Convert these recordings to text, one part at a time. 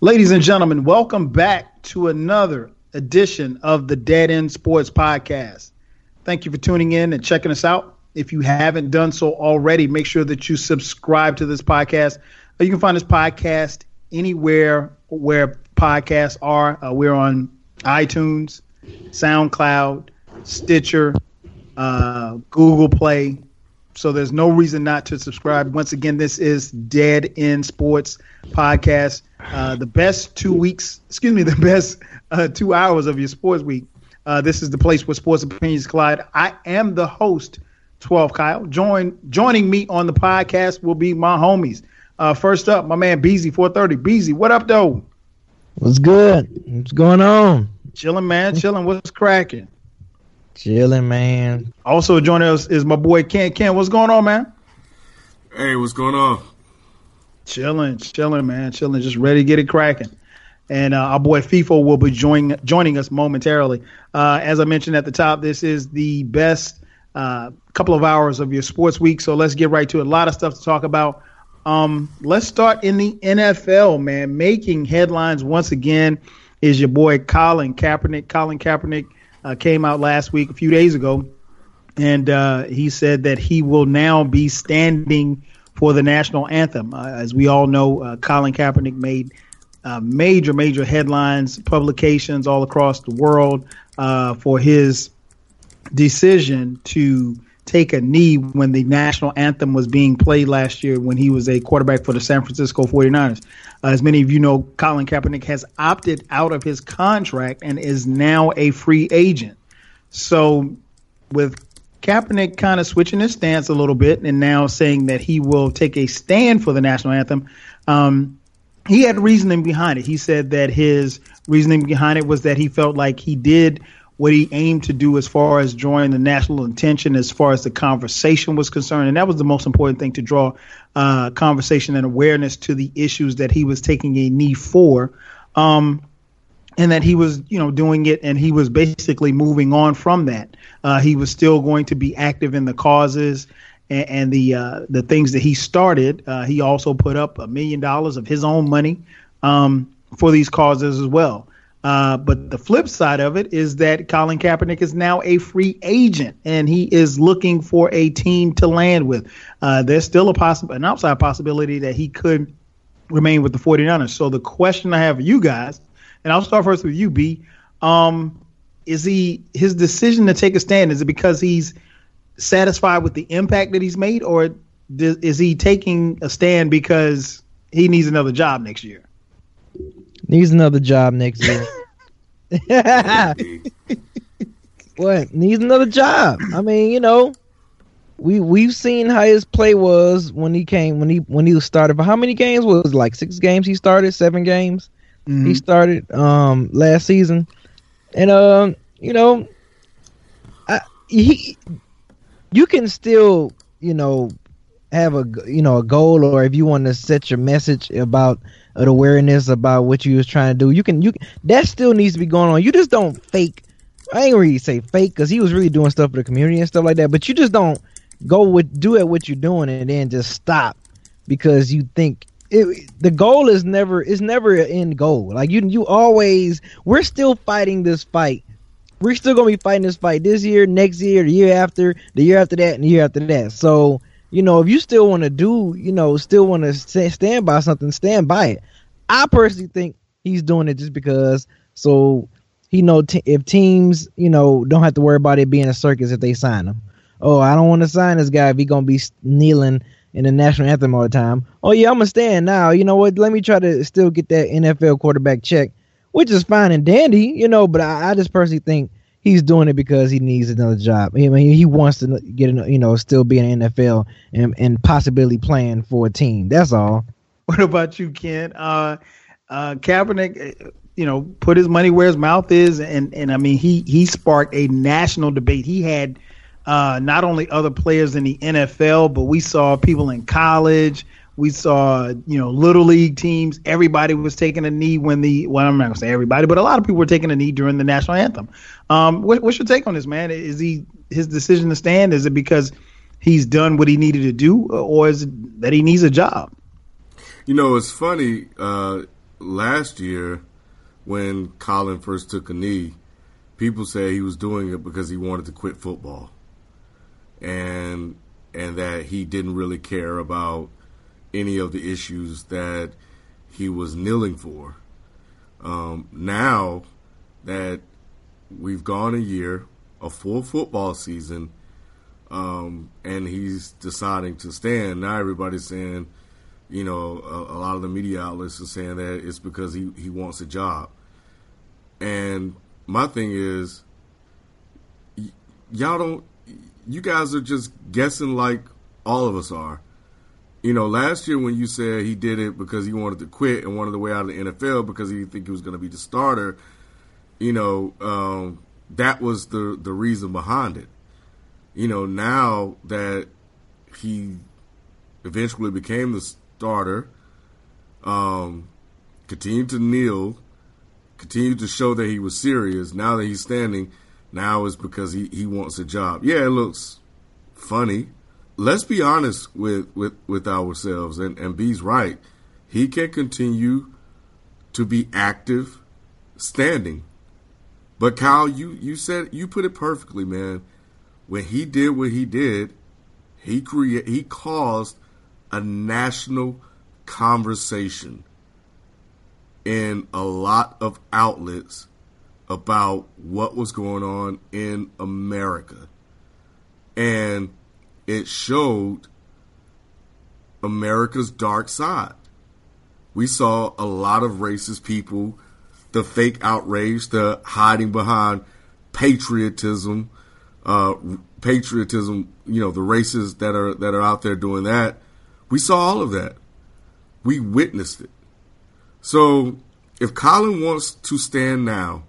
Ladies and gentlemen, welcome back to another edition of the Dead End Sports Podcast. Thank you for tuning in and checking us out. If you haven't done so already, make sure that you subscribe to this podcast. You can find this podcast anywhere where podcasts are. We're on iTunes, SoundCloud, Stitcher, Google Play. So there's no reason not to subscribe. Once again, this is Dead End Sports Podcast. The best 2 hours of your sports week. This is the place where sports opinions collide. I am the host, 12 Kyle. Joining me on the podcast will be my homies. First up, my man Beezy, 430. Beezy, what up, though? What's good? What's going on? Chilling, man. Chilling. What's cracking? Chilling, man. Also joining us is my boy Ken. Ken, what's going on, man? Hey, what's going on? Chilling, man. Chilling, just ready to get it cracking. And our boy FIFO will be joining us momentarily. As I mentioned at the top, this is the best couple of hours of your sports week. So let's get right to it. A lot of stuff to talk about. Let's start in the NFL, man. Making headlines once again is your boy Colin Kaepernick. Colin Kaepernick came out last week, a few days ago, and he said that he will now be standing for the national anthem. As we all know, Colin Kaepernick made major headlines, publications all across the world for his decision to take a knee when the national anthem was being played last year when he was a quarterback for the San Francisco 49ers. As many of you know, Colin Kaepernick has opted out of his contract and is now a free agent. So with Kaepernick kind of switching his stance a little bit and now saying that he will take a stand for the national anthem, he had reasoning behind it. He said that his reasoning behind it was that he felt like he did what he aimed to do as far as drawing the national attention, as far as the conversation was concerned. And that was the most important thing, to draw conversation and awareness to the issues that he was taking a knee for. And that he was, doing it, and he was basically moving on from that. He was still going to be active in the causes and the things that he started. He also put up $1 million of his own money for these causes as well. But the flip side of it is that Colin Kaepernick is now a free agent, and he is looking for a team to land with. There's still an outside possibility that he could remain with the 49ers. So the question I have for you guys, and I'll start first with you, B, his decision to take a stand, is it because he's satisfied with the impact that he's made, or is he taking a stand because he needs another job next year? Needs another job next year. What? Needs another job. I mean, we've seen how his play was when he started. But how many games was it? Like 6 games he started, 7 games he started last season, and you can still have a goal, or if you want to set your message about an awareness about what you was trying to do, that still needs to be going on. You just don't fake. I ain't really say fake, because he was really doing stuff for the community and stuff like that, but you just don't do what you're doing and then just stop because you think the goal is never an end goal. Like you always, we're still fighting this fight. We're still going to be fighting this fight this year, next year, the year after, the year after that, and the year after that. So if you still want to stand by something, stand by it. I personally think he's doing it just because so he know if teams, you know, don't have to worry about it being a circus if they sign him. Oh, I don't want to sign this guy if he's going to be kneeling in the national anthem all the time. Oh, yeah, I'm going to stand now. You know what? Let me try to still get that NFL quarterback check, which is fine and dandy, you know, but I just personally think he's doing it because he needs another job. I mean, he wants to get, you know, still be in the NFL and possibly playing for a team. That's all. What about you, Ken? Kaepernick, you know, put his money where his mouth is. And I mean, he sparked a national debate. He had not only other players in the NFL, but we saw people in college. We saw, you know, little league teams. Everybody was taking a knee when the, well, I'm not going to say everybody, but a lot of people were taking a knee during the national anthem. What's your take on this, man? Is he, his decision to stand, is it because he's done what he needed to do, or is it that he needs a job? You know, it's funny, last year when Colin first took a knee, people said he was doing it because he wanted to quit football. And that he didn't really care about any of the issues that he was kneeling for. Now that we've gone a year, a full football season, and he's deciding to stand, now everybody's saying, you know, a lot of the media outlets are saying that it's because he wants a job. And my thing is, y'all don't, you guys are just guessing like all of us are. You know, last year when you said he did it because he wanted to quit and wanted the way out of the NFL because he didn't think he was going to be the starter, you know, that was the reason behind it. You know, now that he eventually became the starter, continued to kneel, continued to show that he was serious, now that he's standing, now it's because he wants a job. Yeah, it looks funny. Let's be honest with ourselves, and B's right. He can continue to be active standing. But Kyle, you said, you put it perfectly, man. When he did what he did, he caused a national conversation in a lot of outlets about what was going on in America. And it showed America's dark side. We saw a lot of racist people, the fake outrage, the hiding behind patriotism, you know, the racists that are out there doing that. We saw all of that. We witnessed it. So if Colin wants to stand now,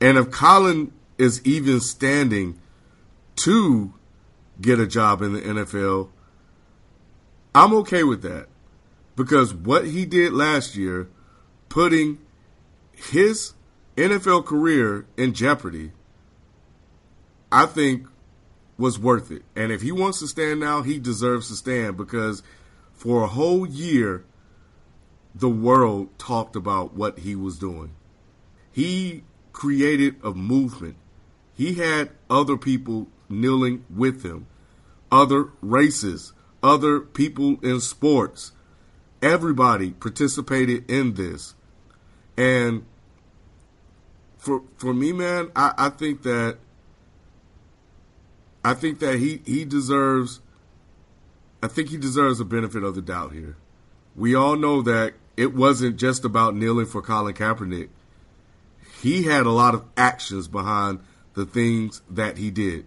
and if Colin is even standing to get a job in the NFL, I'm okay with that. Because what he did last year, putting his NFL career in jeopardy, I think was worth it. And if he wants to stand now, he deserves to stand. Because for a whole year, the world talked about what he was doing. He created a movement. He had other people kneeling with him, other races, other people in sports. Everybody participated in this. And for me, man, I think that he deserves the benefit of the doubt here. We all know that it wasn't just about kneeling for Colin Kaepernick. He had a lot of actions behind the things that he did.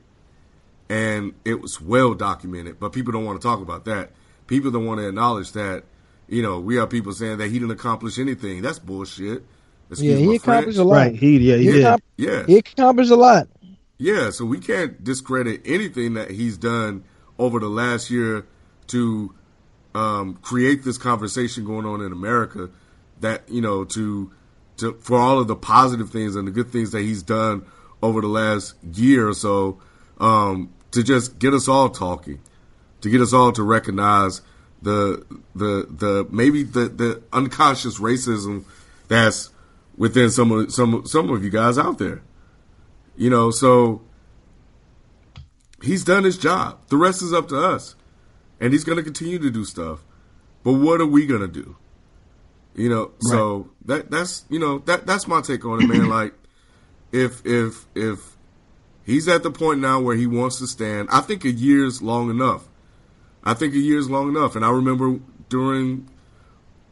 And it was well documented. But people don't want to talk about that. People don't want to acknowledge that, you know, we have people saying that he didn't accomplish anything. That's bullshit. Excuse he accomplished a lot. Right. He accomplished a lot. Yeah, so we can't discredit anything that he's done over the last year to create this conversation going on in America that, you know, for all of the positive things and the good things that he's done over the last year or so, to just get us all talking, to get us all to recognize the unconscious racism that's within some of you guys out there, you know. So he's done his job. The rest is up to us, and he's going to continue to do stuff. But what are we going to do? You know, so that's you know, that's my take on it, man. Like, if he's at the point now where he wants to stand, I think a year's long enough. And I remember during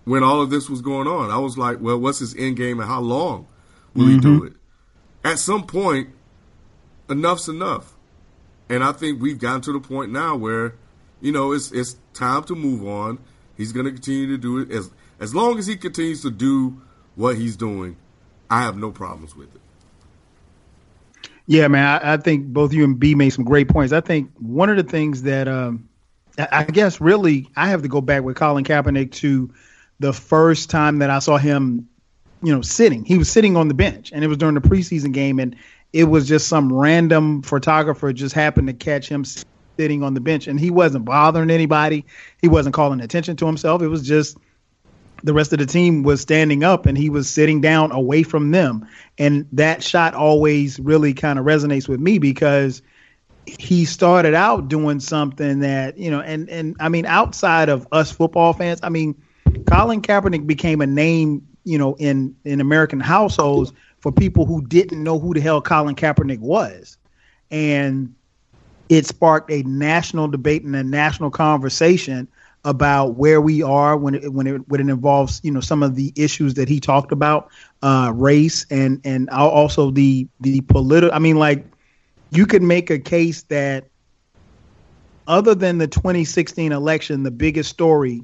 when all of this was going on, I was like, well, what's his end game and how long will he do it? At some point, enough's enough. And I think we've gotten to the point now where, you know, it's time to move on. He's going to continue to do it. As long as he continues to do what he's doing, I have no problems with it. Yeah, man, I think both you and B made some great points. I think one of the things that I guess really I have to go back with Colin Kaepernick to the first time that I saw him, you know, sitting. He was sitting on the bench, and it was during the preseason game, and it was just some random photographer just happened to catch him sitting on the bench, and he wasn't bothering anybody. He wasn't calling attention to himself. It was just the rest of the team was standing up and he was sitting down away from them. And that shot always really kind of resonates with me because he started out doing something that, you know, and I mean, outside of us football fans, I mean, Colin Kaepernick became a name, you know, in American households for people who didn't know who the hell Colin Kaepernick was. And it sparked a national debate and a national conversation about where we are when it involves, you know, some of the issues that he talked about, race and also the political. I mean, like, you could make a case that other than the 2016 election, the biggest story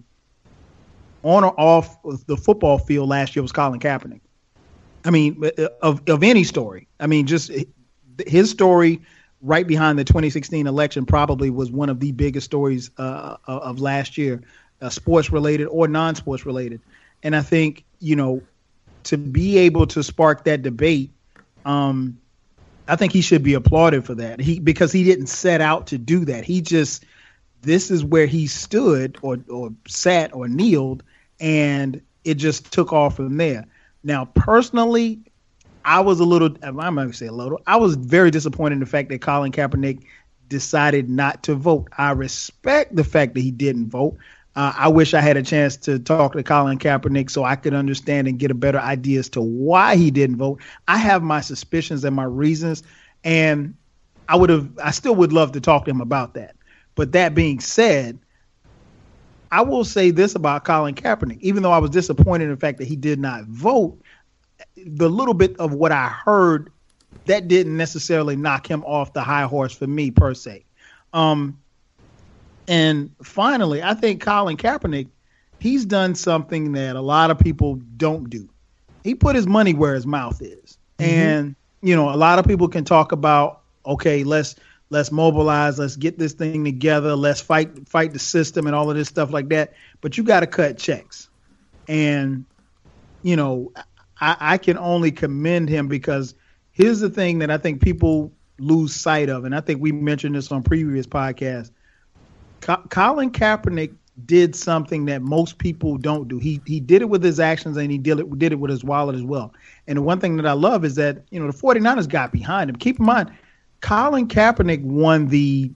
on or off the football field last year was Colin Kaepernick. I mean, of any story. I mean, just his story right behind the 2016 election probably was one of the biggest stories of last year, sports related or non-sports related. And I think, you know, to be able to spark that debate, I think he should be applauded for that. Because he didn't set out to do that. He just, this is where he stood or sat or kneeled, and it just took off from there. Now, personally, I was very disappointed in the fact that Colin Kaepernick decided not to vote. I respect the fact that he didn't vote. I wish I had a chance to talk to Colin Kaepernick so I could understand and get a better idea as to why he didn't vote. I have my suspicions and my reasons, and I still would love to talk to him about that. But that being said, I will say this about Colin Kaepernick. Even though I was disappointed in the fact that he did not vote, the little bit of what I heard, that didn't necessarily knock him off the high horse for me, per se. And finally, I think Colin Kaepernick, he's done something that a lot of people don't do. He put his money where his mouth is. Mm-hmm. And, you know, a lot of people can talk about, okay, let's mobilize, let's get this thing together, let's fight the system and all of this stuff like that. But you got to cut checks. And, you know, I can only commend him because here's the thing that I think people lose sight of, and I think we mentioned this on previous podcasts. Colin Kaepernick did something that most people don't do. He did it with his actions, and he did it with his wallet as well. And the one thing that I love is that, you know, the 49ers got behind him. Keep in mind, Colin Kaepernick won the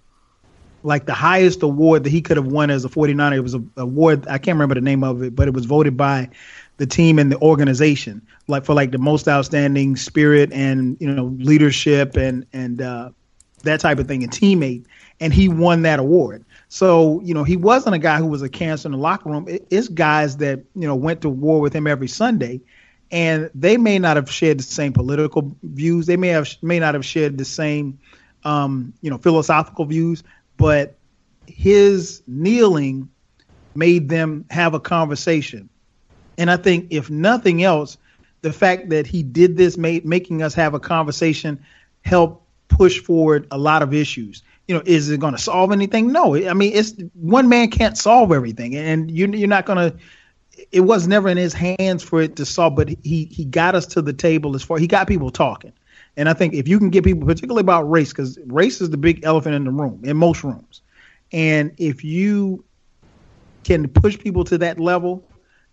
highest award that he could have won as a 49er. It was an award, I can't remember the name of it, but it was voted by the team and the organization, like for the most outstanding spirit and, you know, leadership and that type of thing, and teammate. And he won that award. So, you know, he wasn't a guy who was a cancer in the locker room. It's guys that, you know, went to war with him every Sunday, and they may not have shared the same political views. They may not have shared the same, you know, philosophical views, but his kneeling made them have a conversation. And I think, if nothing else, the fact that he did this, making us have a conversation, helped push forward a lot of issues. You know, is it going to solve anything? No. I mean, it's one man can't solve everything, and you're not going to. It was never in his hands for it to solve, but he got us to the table as far. He got people talking, and I think if you can get people, particularly about race, because race is the big elephant in the room in most rooms, and if you can push people to that level,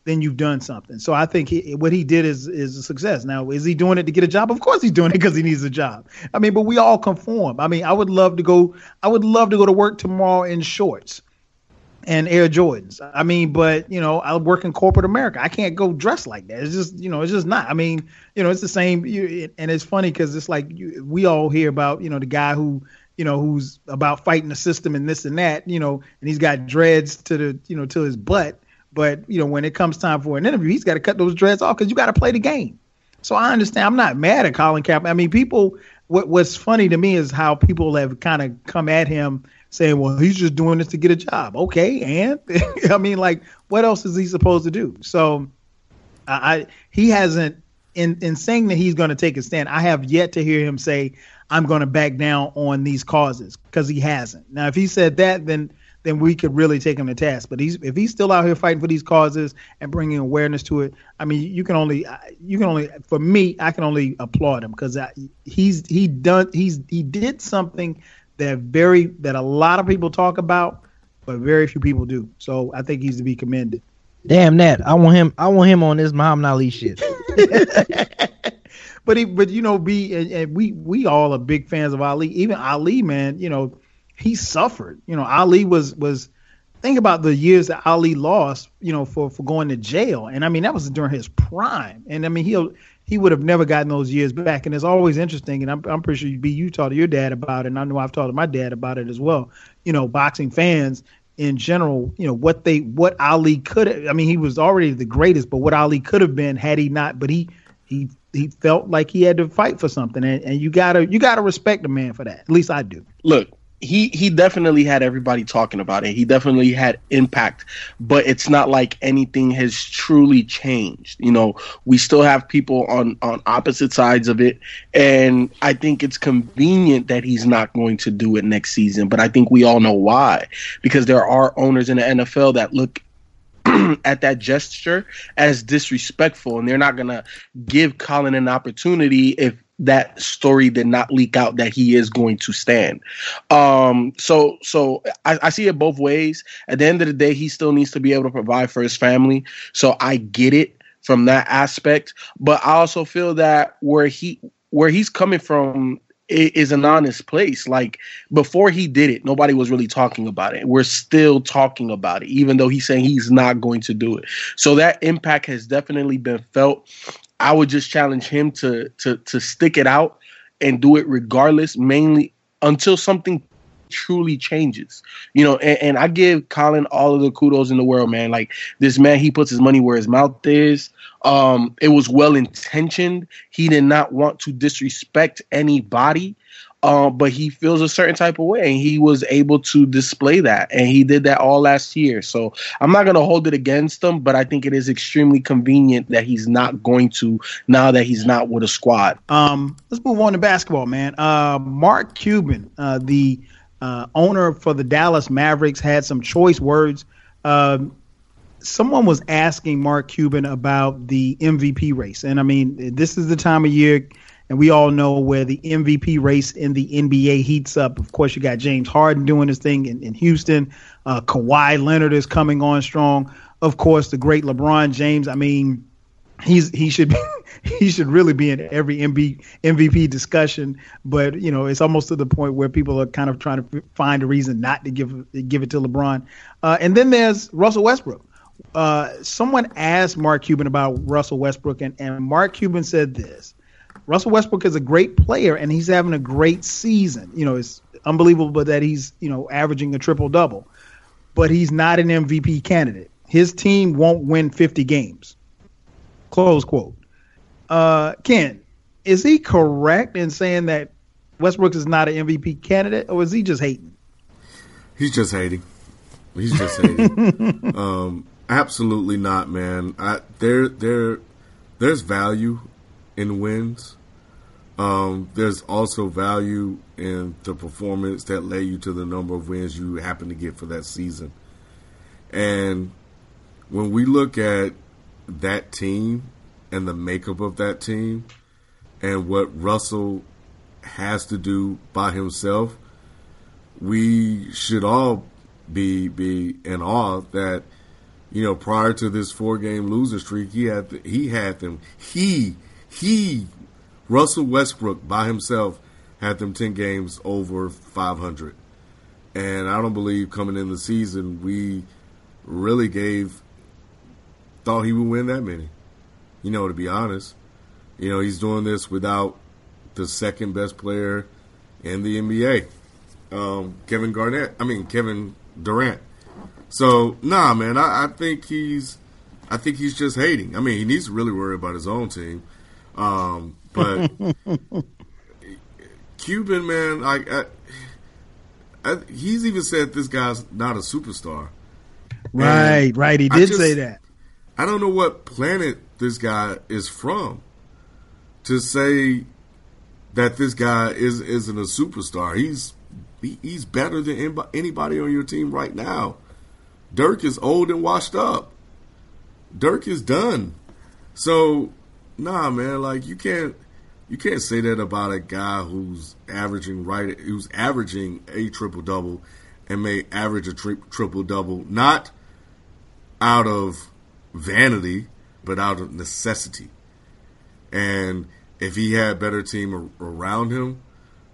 then you've done something. So I think what he did is a success. Now, is he doing it to get a job? Of course he's doing it because he needs a job. I mean, but we all conform. I mean, I would love to go to work tomorrow in shorts. and Air Jordans. I mean, but, you know, I work in corporate America. I can't go dressed like that. It's just, you know, it's just not. I mean, you know, it's the same. And it's funny because it's like we all hear about, you know, the guy who, you know, who's about fighting the system and this and that, you know, and he's got dreads to the, you know, to his butt. But, you know, when it comes time for an interview, he's got to cut those dreads off because you got to play the game. So I understand. I'm not mad at Colin Kaepernick. I mean, people, what's funny to me is how people have kind of come at him saying, well, he's just doing this to get a job. Okay, and I mean, like, what else is he supposed to do? So he hasn't, in saying that he's going to take a stand, I have yet to hear him say, I'm going to back down on these causes, because he hasn't. Now, if he said that, then we could really take him to task. But if he's still out here fighting for these causes and bringing awareness to it, I mean, I can only applaud him, because he did something that a lot of people talk about, but very few people do. So I think he's to be commended. Damn that! I want him on this Muhammad Ali shit. But you know, we all are big fans of Ali. Even Ali, man, you know. He suffered. You know, Ali was think about the years that Ali lost, you know, for going to jail. And I mean, that was during his prime. And I mean, he would have never gotten those years back. And it's always interesting. And I'm pretty sure you talked to your dad about it. And I know I've talked to my dad about it as well. You know, boxing fans in general, you know, what Ali could have. I mean, he was already the greatest, but what Ali could have been had he not. But he felt like he had to fight for something. And you gotta respect the man for that. At least I do. Look. He definitely had everybody talking about it. He definitely had impact, but it's not like anything has truly changed. You know, we still have people on opposite sides of it, and I think it's convenient that he's not going to do it next season, but I think we all know why, because there are owners in the NFL that look at that gesture as disrespectful, and they're not going to give Colin an opportunity if that story did not leak out that he is going to stand. So I see it both ways. At the end of the day, he still needs to be able to provide for his family. So I get it from that aspect. But I also feel that where he's coming from is an honest place. Like, before he did it, nobody was really talking about it. We're still talking about it, even though he's saying he's not going to do it. So that impact has definitely been felt. I would just challenge him to stick it out and do it regardless, mainly until something truly changes, you know, and I give Colin all of the kudos in the world, man. Like, this man, he puts his money where his mouth is. It was well-intentioned. He did not want to disrespect anybody, but he feels a certain type of way, and he was able to display that, and he did that all last year. So I'm not going to hold it against him, but I think it is extremely convenient that he's not going to, now that he's not with a squad. Let's move on to basketball, man. Mark Cuban, the owner for the Dallas Mavericks, had some choice words. Someone was asking Mark Cuban about the MVP race. And I mean, this is the time of year, and we all know where the MVP race in the NBA heats up. Of course, you got James Harden doing his thing in Houston. Kawhi Leonard is coming on strong. Of course, the great LeBron James. I mean, he should really be in every MVP discussion, but you know, it's almost to the point where people are kind of trying to find a reason not to give it to LeBron. And then there's Russell Westbrook. Someone asked Mark Cuban about Russell Westbrook, and Mark Cuban said this: Russell Westbrook is a great player, and he's having a great season. You know, it's unbelievable that he's, you know, averaging a triple double, but he's not an MVP candidate. His team won't win 50 games. Close quote. Ken, is he correct in saying that Westbrook is not an MVP candidate, or is he just hating? He's just hating. He's just hating. Absolutely not, man. There's value in wins. There's also value in the performance that led you to the number of wins you happen to get for that season. And when we look at that team and the makeup of that team and what Russell has to do by himself, we should all be in awe that, you know, prior to this 4-game losing streak, Russell Westbrook by himself had them 10 games over .500. And I don't believe coming in the season we really thought he would win that many. You know, to be honest. You know, he's doing this without the second best player in the NBA, Kevin Durant. So, nah, man, I think he's just hating. I mean, he needs to really worry about his own team. But Cuban, man, he's even said this guy's not a superstar. Right. He did say that. I don't know what planet this guy is from to say that this guy isn't a superstar. He's better than anybody on your team right now. Dirk is old and washed up. Dirk is done. So, nah, man, like you can't say that about a guy who's averaging a triple double and may average a triple double not out of vanity but out of necessity. And if he had better team around him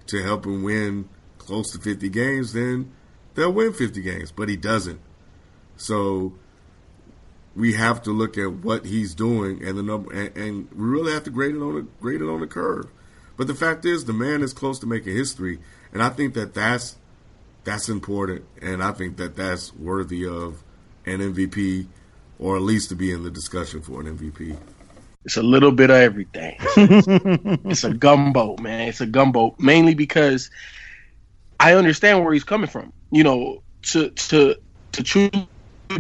to help him win close to 50 games, then they'll win 50 games. But he doesn't. So we have to look at what he's doing and the number, and we really have to grade it on the curve. But the fact is, the man is close to making history, and I think that that's important, and I think that that's worthy of an MVP, or at least to be in the discussion for an MVP. It's a little bit of everything. It's a gumbo, man. It's a gumbo, mainly because I understand where he's coming from. You know, to truly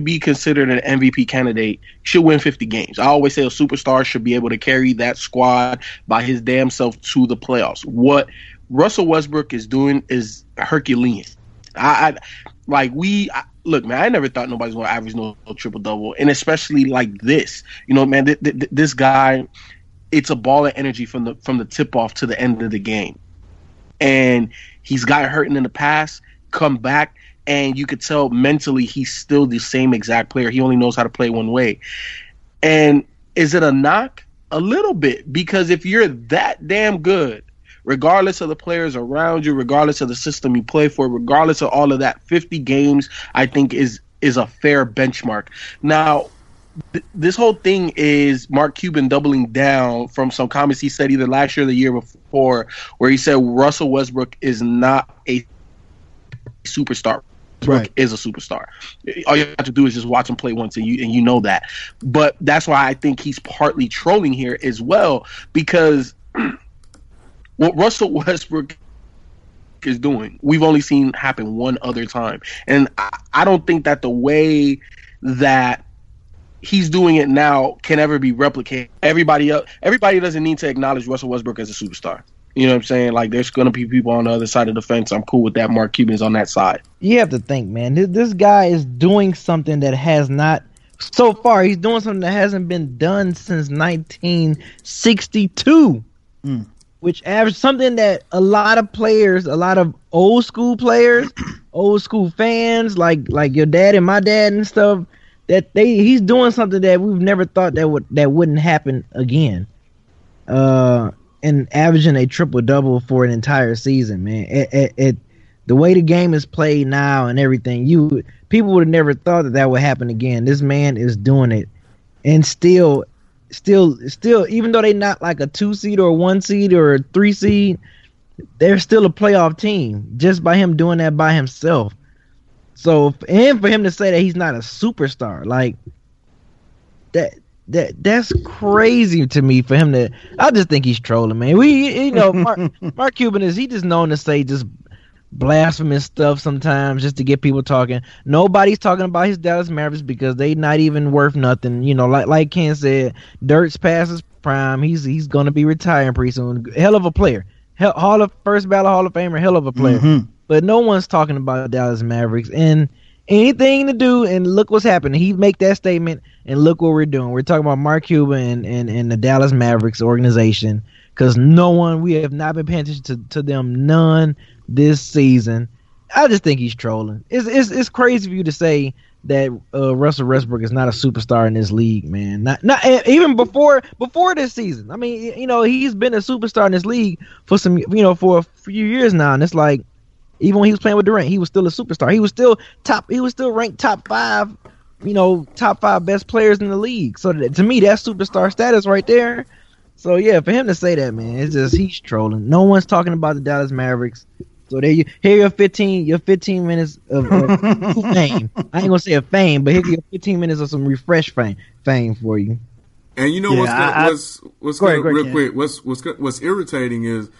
be considered an MVP candidate, should win 50 games. I always say a superstar should be able to carry that squad by his damn self to the playoffs. What Russell Westbrook is doing is Herculean. Look, man, I never thought nobody's going to average no triple-double, and especially like this. You know, man, this guy, it's a ball of energy from the tip-off to the end of the game. And he's got hurting in the past, come back, and you could tell mentally he's still the same exact player. He only knows how to play one way. And is it a knock? A little bit, because if you're that damn good, regardless of the players around you, regardless of the system you play for, regardless of all of that, 50 games, I think, is a fair benchmark. Now, this whole thing is Mark Cuban doubling down from some comments he said either last year or the year before, where he said Russell Westbrook is not a superstar. Westbrook is a superstar. All you have to do is just watch him play once, and you know that. But that's why I think he's partly trolling here as well, because what Russell Westbrook is doing, we've only seen happen one other time. And I don't think that the way that he's doing it now can ever be replicated. Everybody doesn't need to acknowledge Russell Westbrook as a superstar. You know what I'm saying? Like, there's going to be people on the other side of the fence. I'm cool with that. Mark Cuban's on that side. You have to think, man. This guy is doing something that has not, so far, he's doing something that hasn't been done since 1962. Mm. Which average something that a lot of players, a lot of old school players, old school fans, like your dad and my dad and stuff, that he's doing something that we've never thought that wouldn't happen again. And averaging a triple double for an entire season, man. The way the game is played now and everything, people would have never thought that would happen again. This man is doing it, and still, even though they're not like a 2 seed or a 1 seed or a 3 seed, they're still a playoff team just by him doing that by himself. So, and for him to say that he's not a superstar, like that's crazy to me. For him to, I just think he's trolling, man. Mark Cuban is just known to say just blasphemous stuff sometimes just to get people talking. Nobody's talking about his Dallas Mavericks because they not even worth nothing. You know, like Ken said, Dirk's past his prime. He's going to be retiring pretty soon. Hell of a player. First ballot Hall of Famer, hell of a player. Mm-hmm. But no one's talking about Dallas Mavericks. And anything to do, and look what's happening. He make that statement, and look what we're doing. We're talking about Mark Cuban and the Dallas Mavericks organization because we have not been paying attention to them none this season. I just think he's trolling. It's crazy for you to say that Russell Westbrook is not a superstar in this league, man. Not even before this season. I mean, you know, he's been a superstar in this league for a few years now, and it's like, Even when he was playing with Durant, he was still a superstar. He was still top. He was still ranked top 5, you know, top 5 best players in the league. So to me, that's superstar status right there. So yeah, for him to say that, man, it's just he's trolling. No one's talking about the Dallas Mavericks. So there you here your 15 minutes of fame. I ain't gonna say of fame, but here your 15 minutes of some refresh fame for you. And you know what's irritating is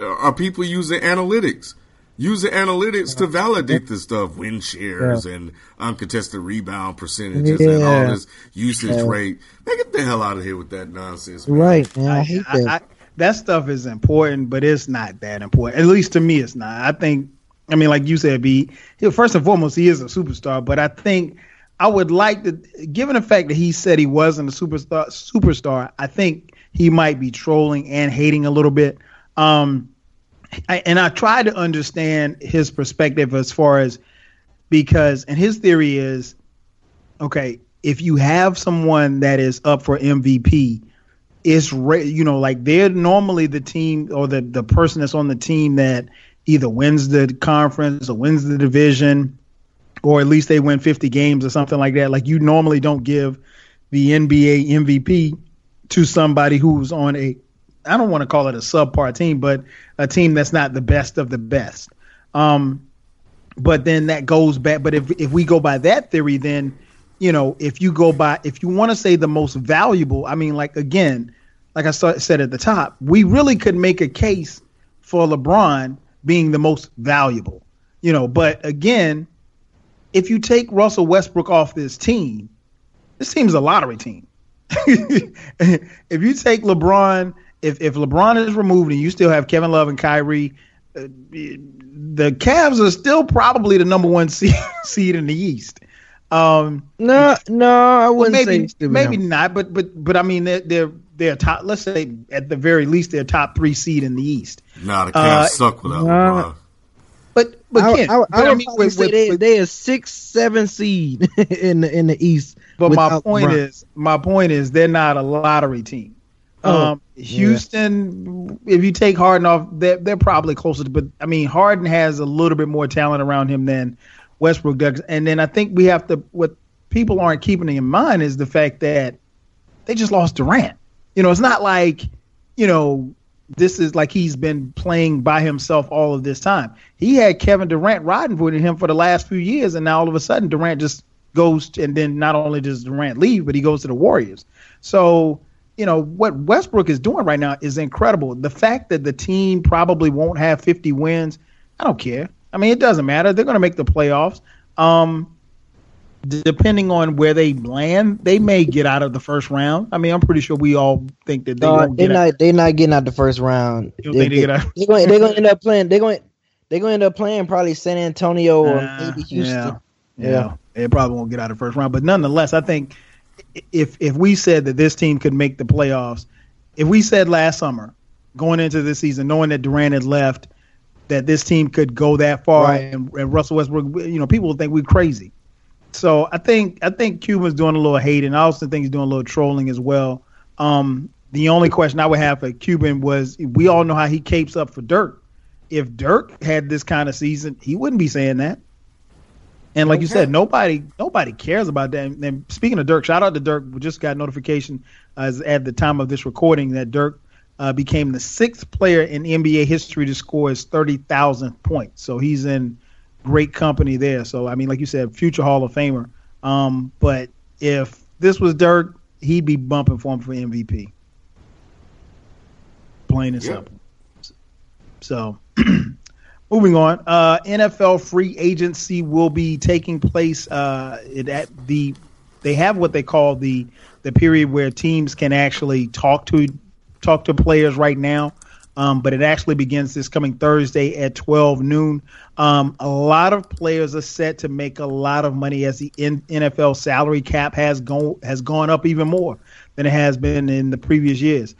are people using analytics? Using analytics to validate this stuff, win shares and uncontested rebound percentages and all this usage rate. Man, get the hell out of here with that nonsense, man. Right, man. I hate that. That stuff is important, but it's not that important. At least to me, it's not. I mean, like you said, B, first and foremost, he is a superstar, but I think I would like to, given the fact that he said he wasn't a superstar, I think he might be trolling and hating a little bit. And I try to understand his perspective as far as because, and his theory is, okay, if you have someone that is up for MVP, it's you know, like they're normally the team or the person that's on the team that either wins the conference or wins the division, or at least they win 50 games or something like that. Like you normally don't give the NBA MVP to somebody who's on a, I don't want to call it a subpar team, but a team that's not the best of the best. But then that goes back. But if we go by that theory, then, you know, if you want to say the most valuable, I mean, like, again, like I said at the top, we really could make a case for LeBron being the most valuable, you know. But again, if you take Russell Westbrook off this team's a lottery team. If you take LeBron, if LeBron is removed and you still have Kevin Love and Kyrie, the Cavs are still probably the number one seed in the East. No, I wouldn't say maybe not, but I mean they're top. Let's say at the very least they're top 3 seed in the East. The Cavs suck without LeBron. But Ken, they are 6-7 seed in the East. But my point is they're not a lottery team. Houston, if you take Harden off, they're probably closer to, but I mean, Harden has a little bit more talent around him than Westbrook does. And then I think we have to, what people aren't keeping in mind is the fact that they just lost Durant. You know, it's not like, you know, this is like he's been playing by himself all of this time. He had Kevin Durant riding with him for the last few years, and now all of a sudden Durant just goes, and then not only does Durant leave, but he goes to the Warriors. So, you know, what Westbrook is doing right now is incredible. The fact that the team probably won't have 50 wins, I don't care. I mean, it doesn't matter. They're going to make the playoffs. Depending on where they land, they may get out of the first round. I mean, I'm pretty sure we all think that they won't get out. They're not getting out the first round. They're going to end up playing probably San Antonio or maybe Houston. Yeah, they probably won't get out of the first round. But nonetheless, I think if we said that this team could make the playoffs, if we said last summer, going into this season, knowing that Durant had left, that this team could go that far, right, and Russell Westbrook, you know, people would think we're crazy. So I think Cuban's doing a little hate, and I also think he's doing a little trolling as well. The only question I would have for Cuban was, we all know how he capes up for Dirk. If Dirk had this kind of season, he wouldn't be saying that. And like you said, nobody cares about that. And speaking of Dirk, shout out to Dirk. We just got notification at the time of this recording that Dirk became the 6th player in NBA history to score his 30,000th point. So he's in great company there. So, I mean, like you said, future Hall of Famer. But if this was Dirk, he'd be bumping for him for MVP. Plain and simple. So moving on, NFL free agency will be taking place they have what they call the period where teams can actually talk to players right now, but it actually begins this coming Thursday at 12 noon. A lot of players are set to make a lot of money as the NFL salary cap has gone up even more than it has been in the previous years.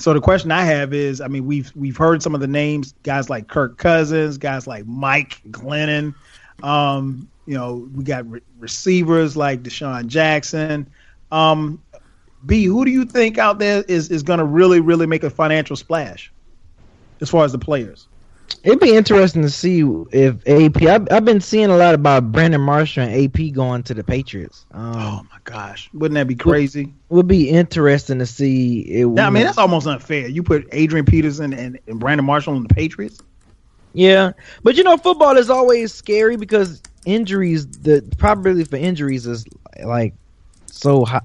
So the question I have is, I mean, we've heard some of the names, guys like Kirk Cousins, guys like Mike Glennon. You know, we got receivers like Deshaun Jackson. B, who do you think out there is going to really, really make a financial splash as far as the players? It'd be interesting to see if AP. I've been seeing a lot about Brandon Marshall and AP going to the Patriots. Oh my gosh, wouldn't that be crazy? Would be interesting to see. That's almost unfair. You put Adrian Peterson and Brandon Marshall on the Patriots. Yeah, but football is always scary because injuries. The probability for injuries is like so high.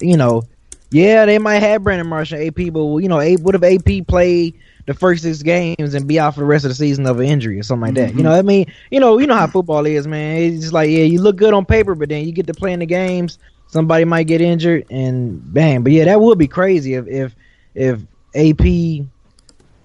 Yeah, they might have Brandon Marshall and AP, but what if AP played the first 6 games and be out for the rest of the season of an injury or something like that? You know what I mean? You know how football is, man. It's just like, yeah, you look good on paper, but then you get to play in the games, somebody might get injured, and bang. But yeah, that would be crazy if AP, because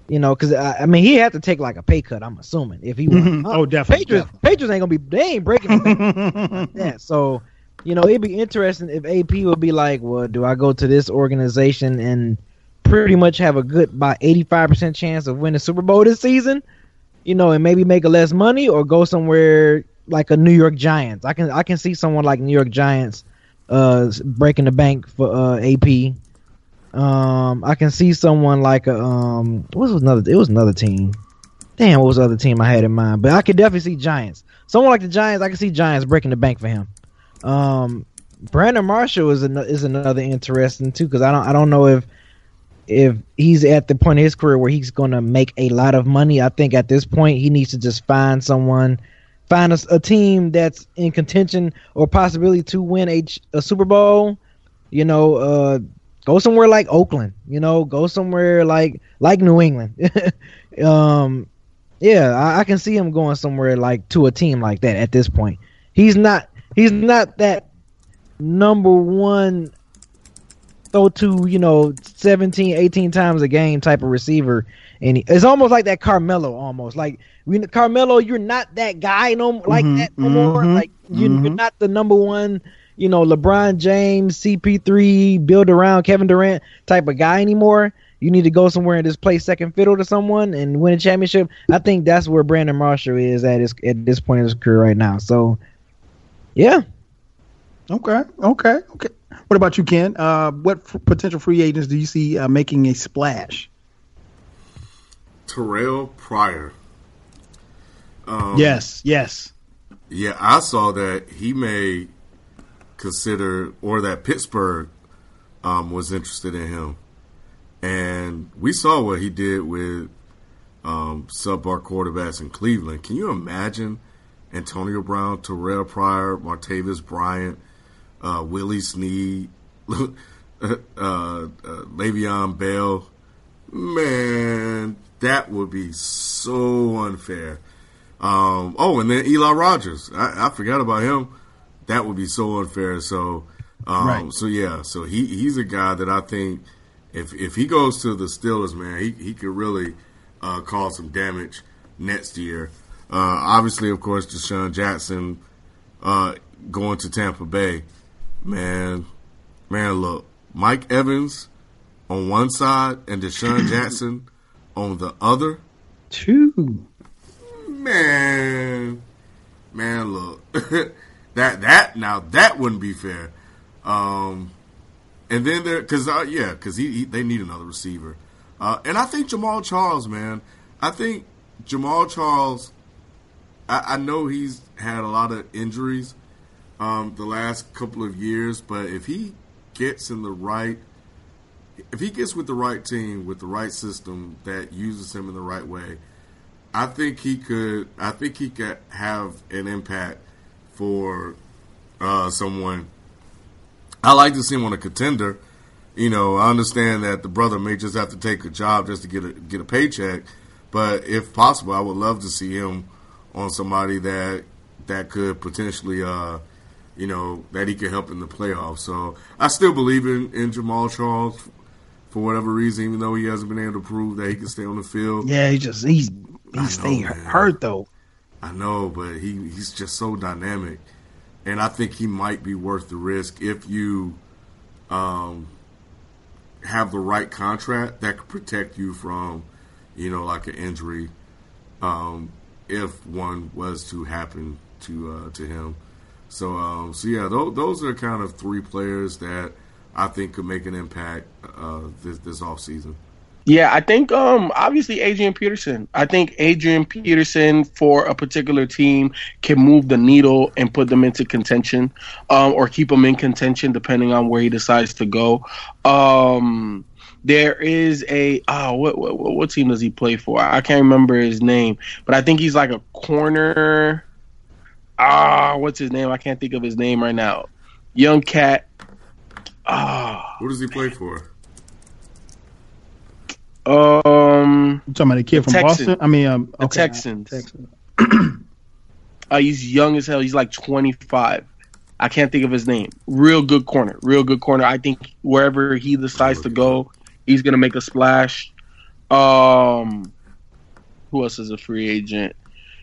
he had to take like a pay cut, I'm assuming, if he won. Oh, definitely. Patriots ain't gonna be, they ain't breaking anything like that. So, it'd be interesting if AP would be like, well, do I go to this organization and pretty much have a good about 85% chance of winning the Super Bowl this season, and maybe make less money, or go somewhere like a New York Giants. I can see someone like New York Giants breaking the bank for AP. I can see someone like another team. Damn, what was the other team I had in mind? But I could definitely see Giants. Someone like the Giants, I can see Giants breaking the bank for him. Brandon Marshall is another interesting too, because I don't know if he's at the point of his career where he's going to make a lot of money. I think at this point he needs to just find a team that's in contention or possibility to win a Super Bowl. Go somewhere like Oakland, go somewhere like New England. Yeah, I can see him going somewhere like to a team like that at this point. He's not that number one throw to 17, 18 times a game type of receiver, and it's almost like that Carmelo, almost like Carmelo. You're not that guy more. Like you're not the number one, LeBron James, CP3, build around Kevin Durant type of guy anymore. You need to go somewhere and just play second fiddle to someone and win a championship. I think that's where Brandon Marshall is at this point in his career right now. So, yeah. Okay. What about you, Ken? What potential free agents do you see making a splash? Terrell Pryor. Yes. Yeah, I saw that he may consider, or that Pittsburgh was interested in him. And we saw what he did with subpar quarterbacks in Cleveland. Can you imagine Antonio Brown, Terrell Pryor, Martavis Bryant, Willie Snead, Le'Veon Bell? Man, that would be so unfair. And then Eli Rogers. I forgot about him. That would be so unfair. So, right. So yeah. So he's a guy that I think if he goes to the Steelers, man, he could really cause some damage next year. Obviously, of course, Deshaun Jackson going to Tampa Bay. Man, look, Mike Evans on one side and Deshaun Jackson on the other. Two. Man, look, that wouldn't be fair. And then they need another receiver. And I think Jamal Charles, man. I think Jamal Charles. I know he's had a lot of injuries the last couple of years, but if he gets with the right team, with the right system that uses him in the right way, I think he could have an impact for someone. I like to see him on a contender. I understand that the brother may just have to take a job just to get a paycheck, but if possible, I would love to see him on somebody that could potentially, that he could help in the playoffs. So I still believe in Jamal Charles for whatever reason, even though he hasn't been able to prove that he can stay on the field. Yeah, he's staying hurt though. I know, but he's just so dynamic, and I think he might be worth the risk if you have the right contract that could protect you from, like an injury. If one was to happen to him. So yeah, those are kind of three players that I think could make an impact this offseason. Yeah, I think obviously Adrian Peterson. I think Adrian Peterson for a particular team can move the needle and put them into contention, or keep them in contention depending on where he decides to go. There is a what team does he play for? I can't remember his name, but I think he's like a corner. What's his name? I can't think of his name right now. Young cat. Who does he play for? You talking about a kid from Boston? I mean, okay. The Texans. He's young as hell. He's like 25. I can't think of his name. Real good corner. I think wherever he decides to go, he's gonna make a splash. Who else is a free agent?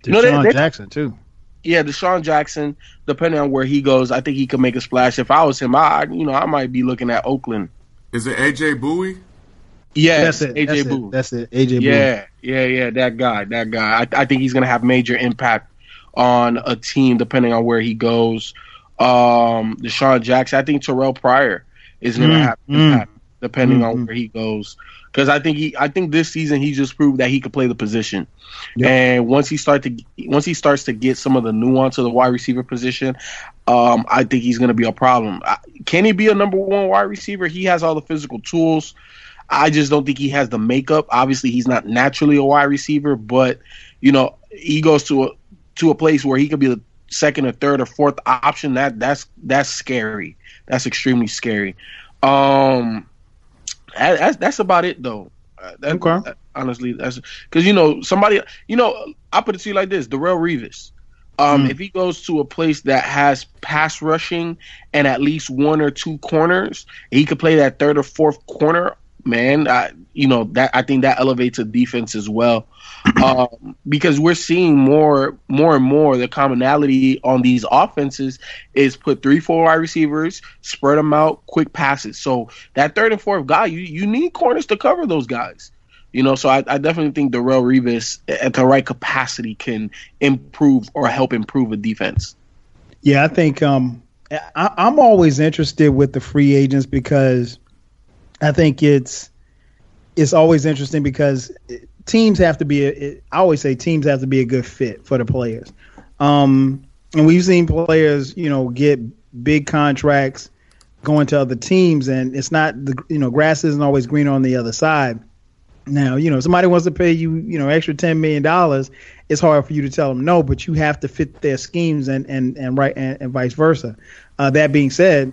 Deshaun Jackson too. Yeah, Deshaun Jackson. Depending on where he goes, I think he could make a splash. If I was him, I might be looking at Oakland. Is it AJ Bowie? Yes, AJ Bowie. That's it. AJ Bowie. Yeah. That guy. I think he's gonna have major impact on a team depending on where he goes. Deshaun Jackson. I think Terrell Pryor is going to have impact depending on where he goes, because I think this season he just proved that he could play the position. Yep. And once he starts to get some of the nuance of the wide receiver position, I think he's going to be a problem. Can he be a number one wide receiver? He has all the physical tools. I just don't think he has the makeup. Obviously, he's not naturally a wide receiver, but he goes to a place where he could be the second or third or fourth option. That's scary. That's extremely scary. That's about it though. Honestly, that's because somebody. I put it to you like this: Darrelle Revis. If he goes to a place that has pass rushing and at least one or two corners, he could play that third or fourth corner. Man, I think that elevates a defense as well, because we're seeing more and more the commonality on these offenses is put 3-4 wide receivers, spread them out, quick passes. So that third and fourth guy, you need corners to cover those guys. So I definitely think Darrelle Revis at the right capacity can improve or help improve a defense. Yeah, I think I'm always interested with the free agents because I think it's always interesting because teams have to be a good fit for the players. And we've seen players, get big contracts going to other teams, and it's not grass isn't always greener on the other side. Now, somebody wants to pay you, extra $10 million, it's hard for you to tell them no, but you have to fit their schemes and vice versa. That being said,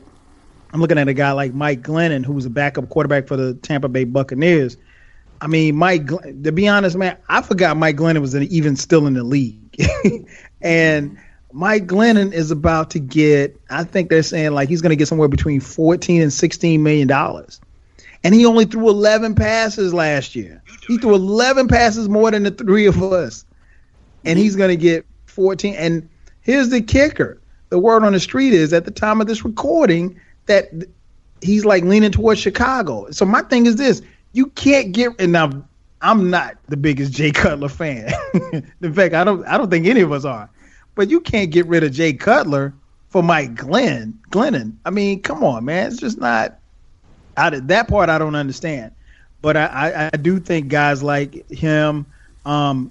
I'm looking at a guy like Mike Glennon, who's a backup quarterback for the Tampa Bay Buccaneers. I mean, to be honest, man, I forgot Mike Glennon was even still in the league. And Mike Glennon is about to get, I think they're saying like he's going to get somewhere between $14 and $16 million. And he only threw 11 passes last year. He threw 11 passes more than the three of us. And he's going to get 14. And here's the kicker. The word on the street is at the time of this recording that he's like leaning towards Chicago. So my thing is this: you can't get. And now I'm not the biggest Jay Cutler fan. In fact, I don't think any of us are. But you can't get rid of Jay Cutler for Mike Glennon. I mean, come on, man. It's just not. That part I don't understand. But I do think guys like him,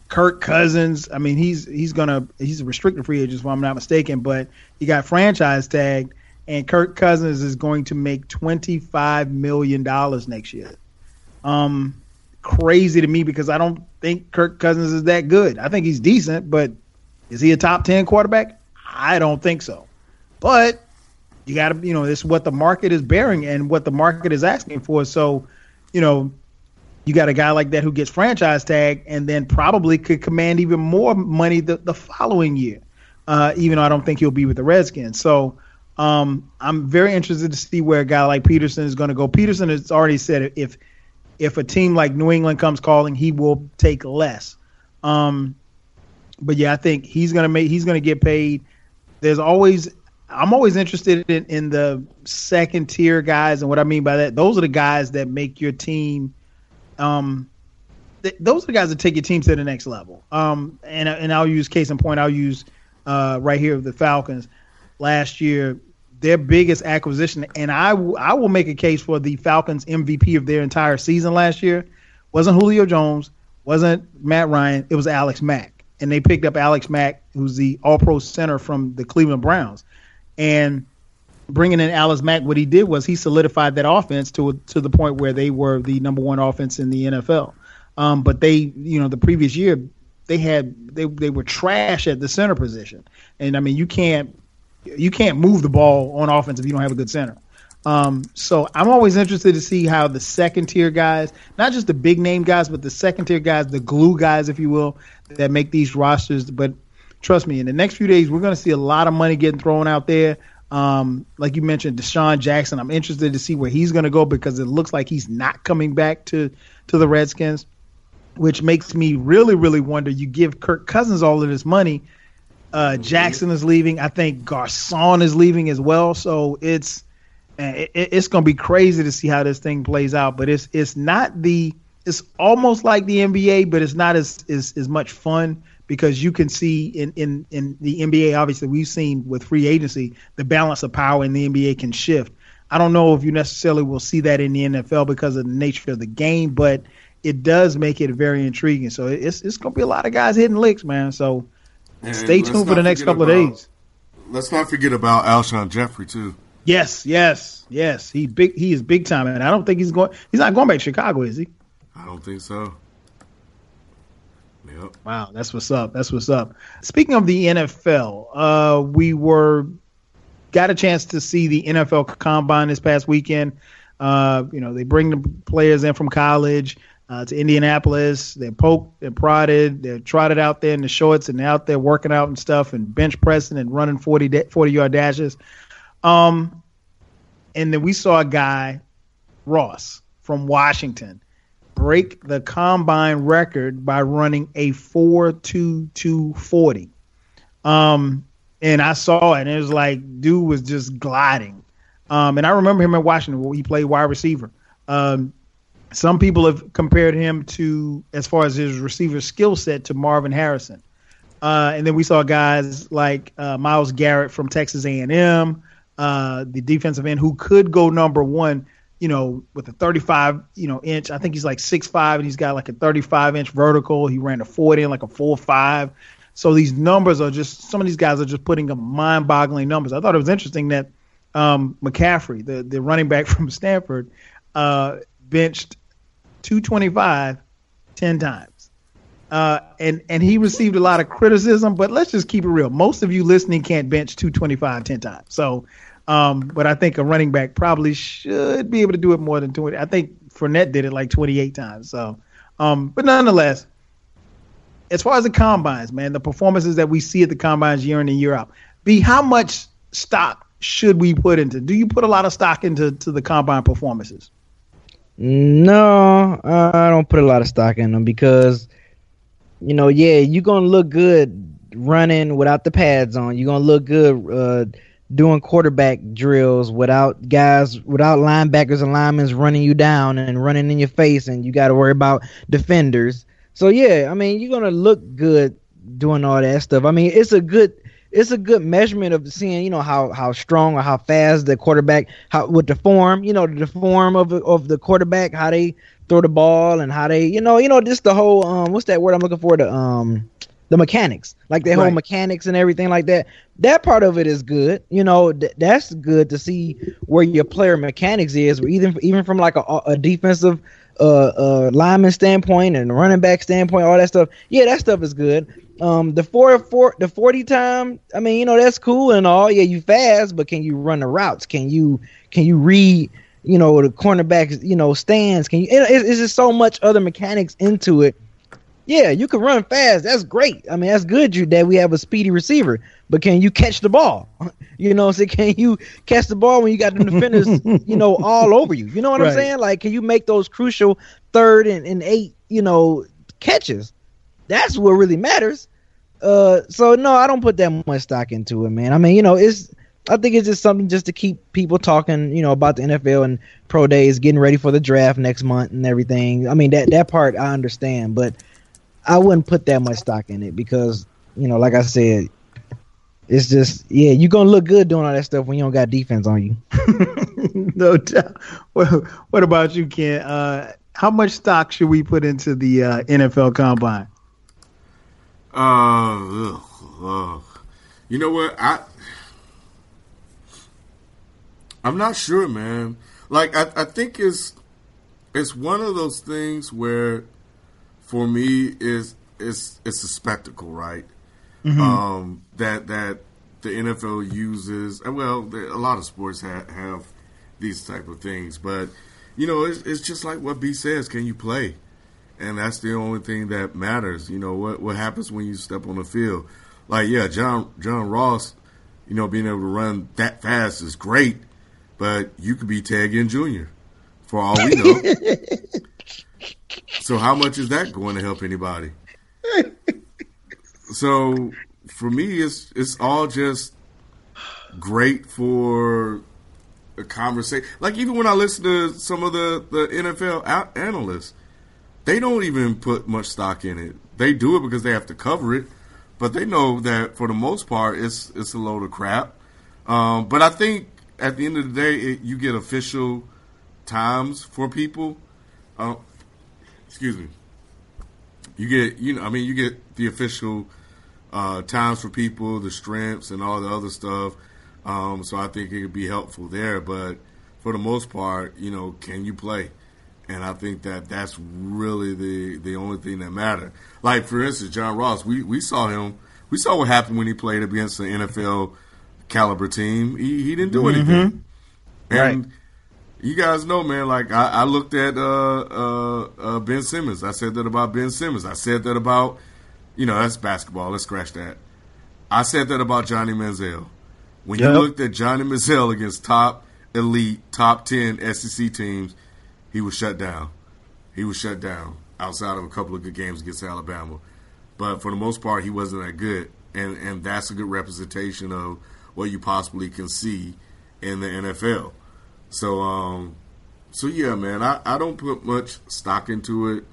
Kirk Cousins. I mean, he's a restricted free agent, if I'm not mistaken. But he got franchise tagged. And Kirk Cousins is going to make $25 million next year. Crazy to me because I don't think Kirk Cousins is that good. I think he's decent, but is he a top 10 quarterback? I don't think so. But you got to, it's what the market is bearing and what the market is asking for. So, you got a guy like that who gets franchise tag and then probably could command even more money the following year, even though I don't think he'll be with the Redskins. So, I'm very interested to see where a guy like Peterson is going to go. Peterson has already said if a team like New England comes calling, he will take less. But yeah, I think he's going to get paid. I'm always interested in the second tier guys, and what I mean by that, those are the guys that make your team. Those are the guys that take your team to the next level. And I'll use case in point. I'll use right here the Falcons. Last year, their biggest acquisition, and I will make a case for the Falcons MVP of their entire season last year, wasn't Julio Jones, wasn't Matt Ryan, it was Alex Mack. And they picked up Alex Mack, who's the all-pro center from the Cleveland Browns. And bringing in Alex Mack, what he did was he solidified that offense to the point where they were the number one offense in the NFL. But they, you know, the previous year, they were trash at the center position. And, I mean, you can't move the ball on offense if you don't have a good center. So I'm always interested to see how the second-tier guys, not just the big-name guys, but the second-tier guys, the glue guys, if you will, that make these rosters. But trust me, in the next few days, we're going to see a lot of money getting thrown out there. Like you mentioned, Deshaun Jackson, I'm interested to see where he's going to go because it looks like he's not coming back to the Redskins, which makes me really, really wonder. You give Kirk Cousins all of this money. Jackson is leaving. I think Garcon is leaving as well. So it's going to be crazy to see how this thing plays out, but it's almost like the NBA, but it's not as much fun because you can see in the NBA, obviously we've seen with free agency, the balance of power in the NBA can shift. I don't know if you necessarily will see that in the NFL because of the nature of the game, but it does make it very intriguing. So it's going to be a lot of guys hitting licks, man. So stay tuned for the next couple of days. Let's not forget about Alshon Jeffrey too. Yes. He is big time, and I don't think he's not going back to Chicago, is he? I don't think so. Yep. Wow, that's what's up. Speaking of the NFL, we got a chance to see the NFL Combine this past weekend. They bring the players in from college to Indianapolis. They're poked, they're prodded, they're trotted out there in the shorts, and they're out there working out and stuff, and bench pressing and running 40-yard dashes. And then we saw a guy, Ross from Washington, break the combine record by running a 4.22 40. And I saw it, and it was like, dude was just gliding. And I remember him at Washington where he played wide receiver. Some people have compared him to, as far as his receiver skill set, to Marvin Harrison. And then we saw guys like Myles Garrett from Texas A&M. The defensive end who could go number one, you know, with a 35, you know, inch. I think he's like 6'5", and he's got like a 35-inch vertical. He ran a 40 and like a 4.5. So these numbers are just – some of these guys are just putting up mind-boggling numbers. I thought it was interesting that McCaffrey, the running back from Stanford, benched 225 10 times. And he received a lot of criticism, but let's just keep it real. Most of you listening can't bench 225 10 times. So – but I think a running back probably should be able to do it more than 20. I think Fournette did it like 28 times. So, but nonetheless, as far as the combines, man, the performances that we see at the combines year in and year out, B, how much stock should we put into? Do you put a lot of stock into the combine performances? No, I don't put a lot of stock in them because, you know, yeah, you're going to look good running without the pads on. You're going to look good doing quarterback drills without linebackers and linemen running you down and running in your face, and you got to worry about defenders. So yeah, I mean, you're gonna look good doing all that stuff. I mean, it's a good measurement of seeing, you know, how strong or how fast the quarterback, with the form, you know, the form of the quarterback, how they throw the ball and how they, you know, just the whole what's that word I'm looking for? The mechanics, like their whole mechanics and everything like that. That part of it is good. You know, that's good to see where your player mechanics is, even from like a defensive lineman standpoint and running back standpoint, all that stuff. Yeah, that stuff is good. The 40 time, I mean, you know, that's cool and all. Yeah, you fast, but can you run the routes? Can you read, you know, the cornerback, you know, stands? Can you? It's just so much other mechanics into it. Yeah, you can run fast. That's great. I mean, that's good that we have a speedy receiver. But can you catch the ball? You know what I'm saying? Can you catch the ball when you got the defenders, you know, all over you? You know what I'm saying? Like, can you make those crucial third and eight, you know, catches? That's what really matters. So, no, I don't put that much stock into it, man. I mean, you know, I think it's just something just to keep people talking, you know, about the NFL and pro days, getting ready for the draft next month and everything. I mean, that part I understand, but I wouldn't put that much stock in it because, you know, like I said, it's just, yeah, you're going to look good doing all that stuff when you don't got defense on you. No doubt. Well, what about you, Ken? how much stock should we put into the NFL Combine? You know what? I'm not sure, man. Like, I think it's one of those things where, for me, it's a spectacle, right? Mm-hmm. That the NFL uses. Well, a lot of sports have these type of things, but you know, it's just like what B says. Can you play? And that's the only thing that matters. You know, what happens when you step on the field? Like, yeah, John Ross, you know, being able to run that fast is great, but you could be Ted Ginn Jr. for all we know. So how much is that going to help anybody? So for me, it's all just great for a conversation. Like, even when I listen to some of the NFL analysts, they don't even put much stock in it. They do it because they have to cover it, but they know that for the most part, it's a load of crap. But I think at the end of the day, you get official times for people. Excuse me. You get the official times for people, the strengths, and all the other stuff. So I think it could be helpful there. But for the most part, you know, can you play? And I think that's really the only thing that matters. Like, for instance, John Ross, we saw him. We saw what happened when he played against an NFL caliber team. He didn't do anything. Mm-hmm. And right. You guys know, man, like I looked at Ben Simmons. I said that about Ben Simmons. I said that about, you know, that's basketball. Let's scratch that. I said that about Johnny Manziel. When you looked at Johnny Manziel against top elite, top 10 SEC teams, he was shut down. He was shut down outside of a couple of good games against Alabama. But for the most part, he wasn't that good. And that's a good representation of what you possibly can see in the NFL. So yeah, man, I don't put much stock into it,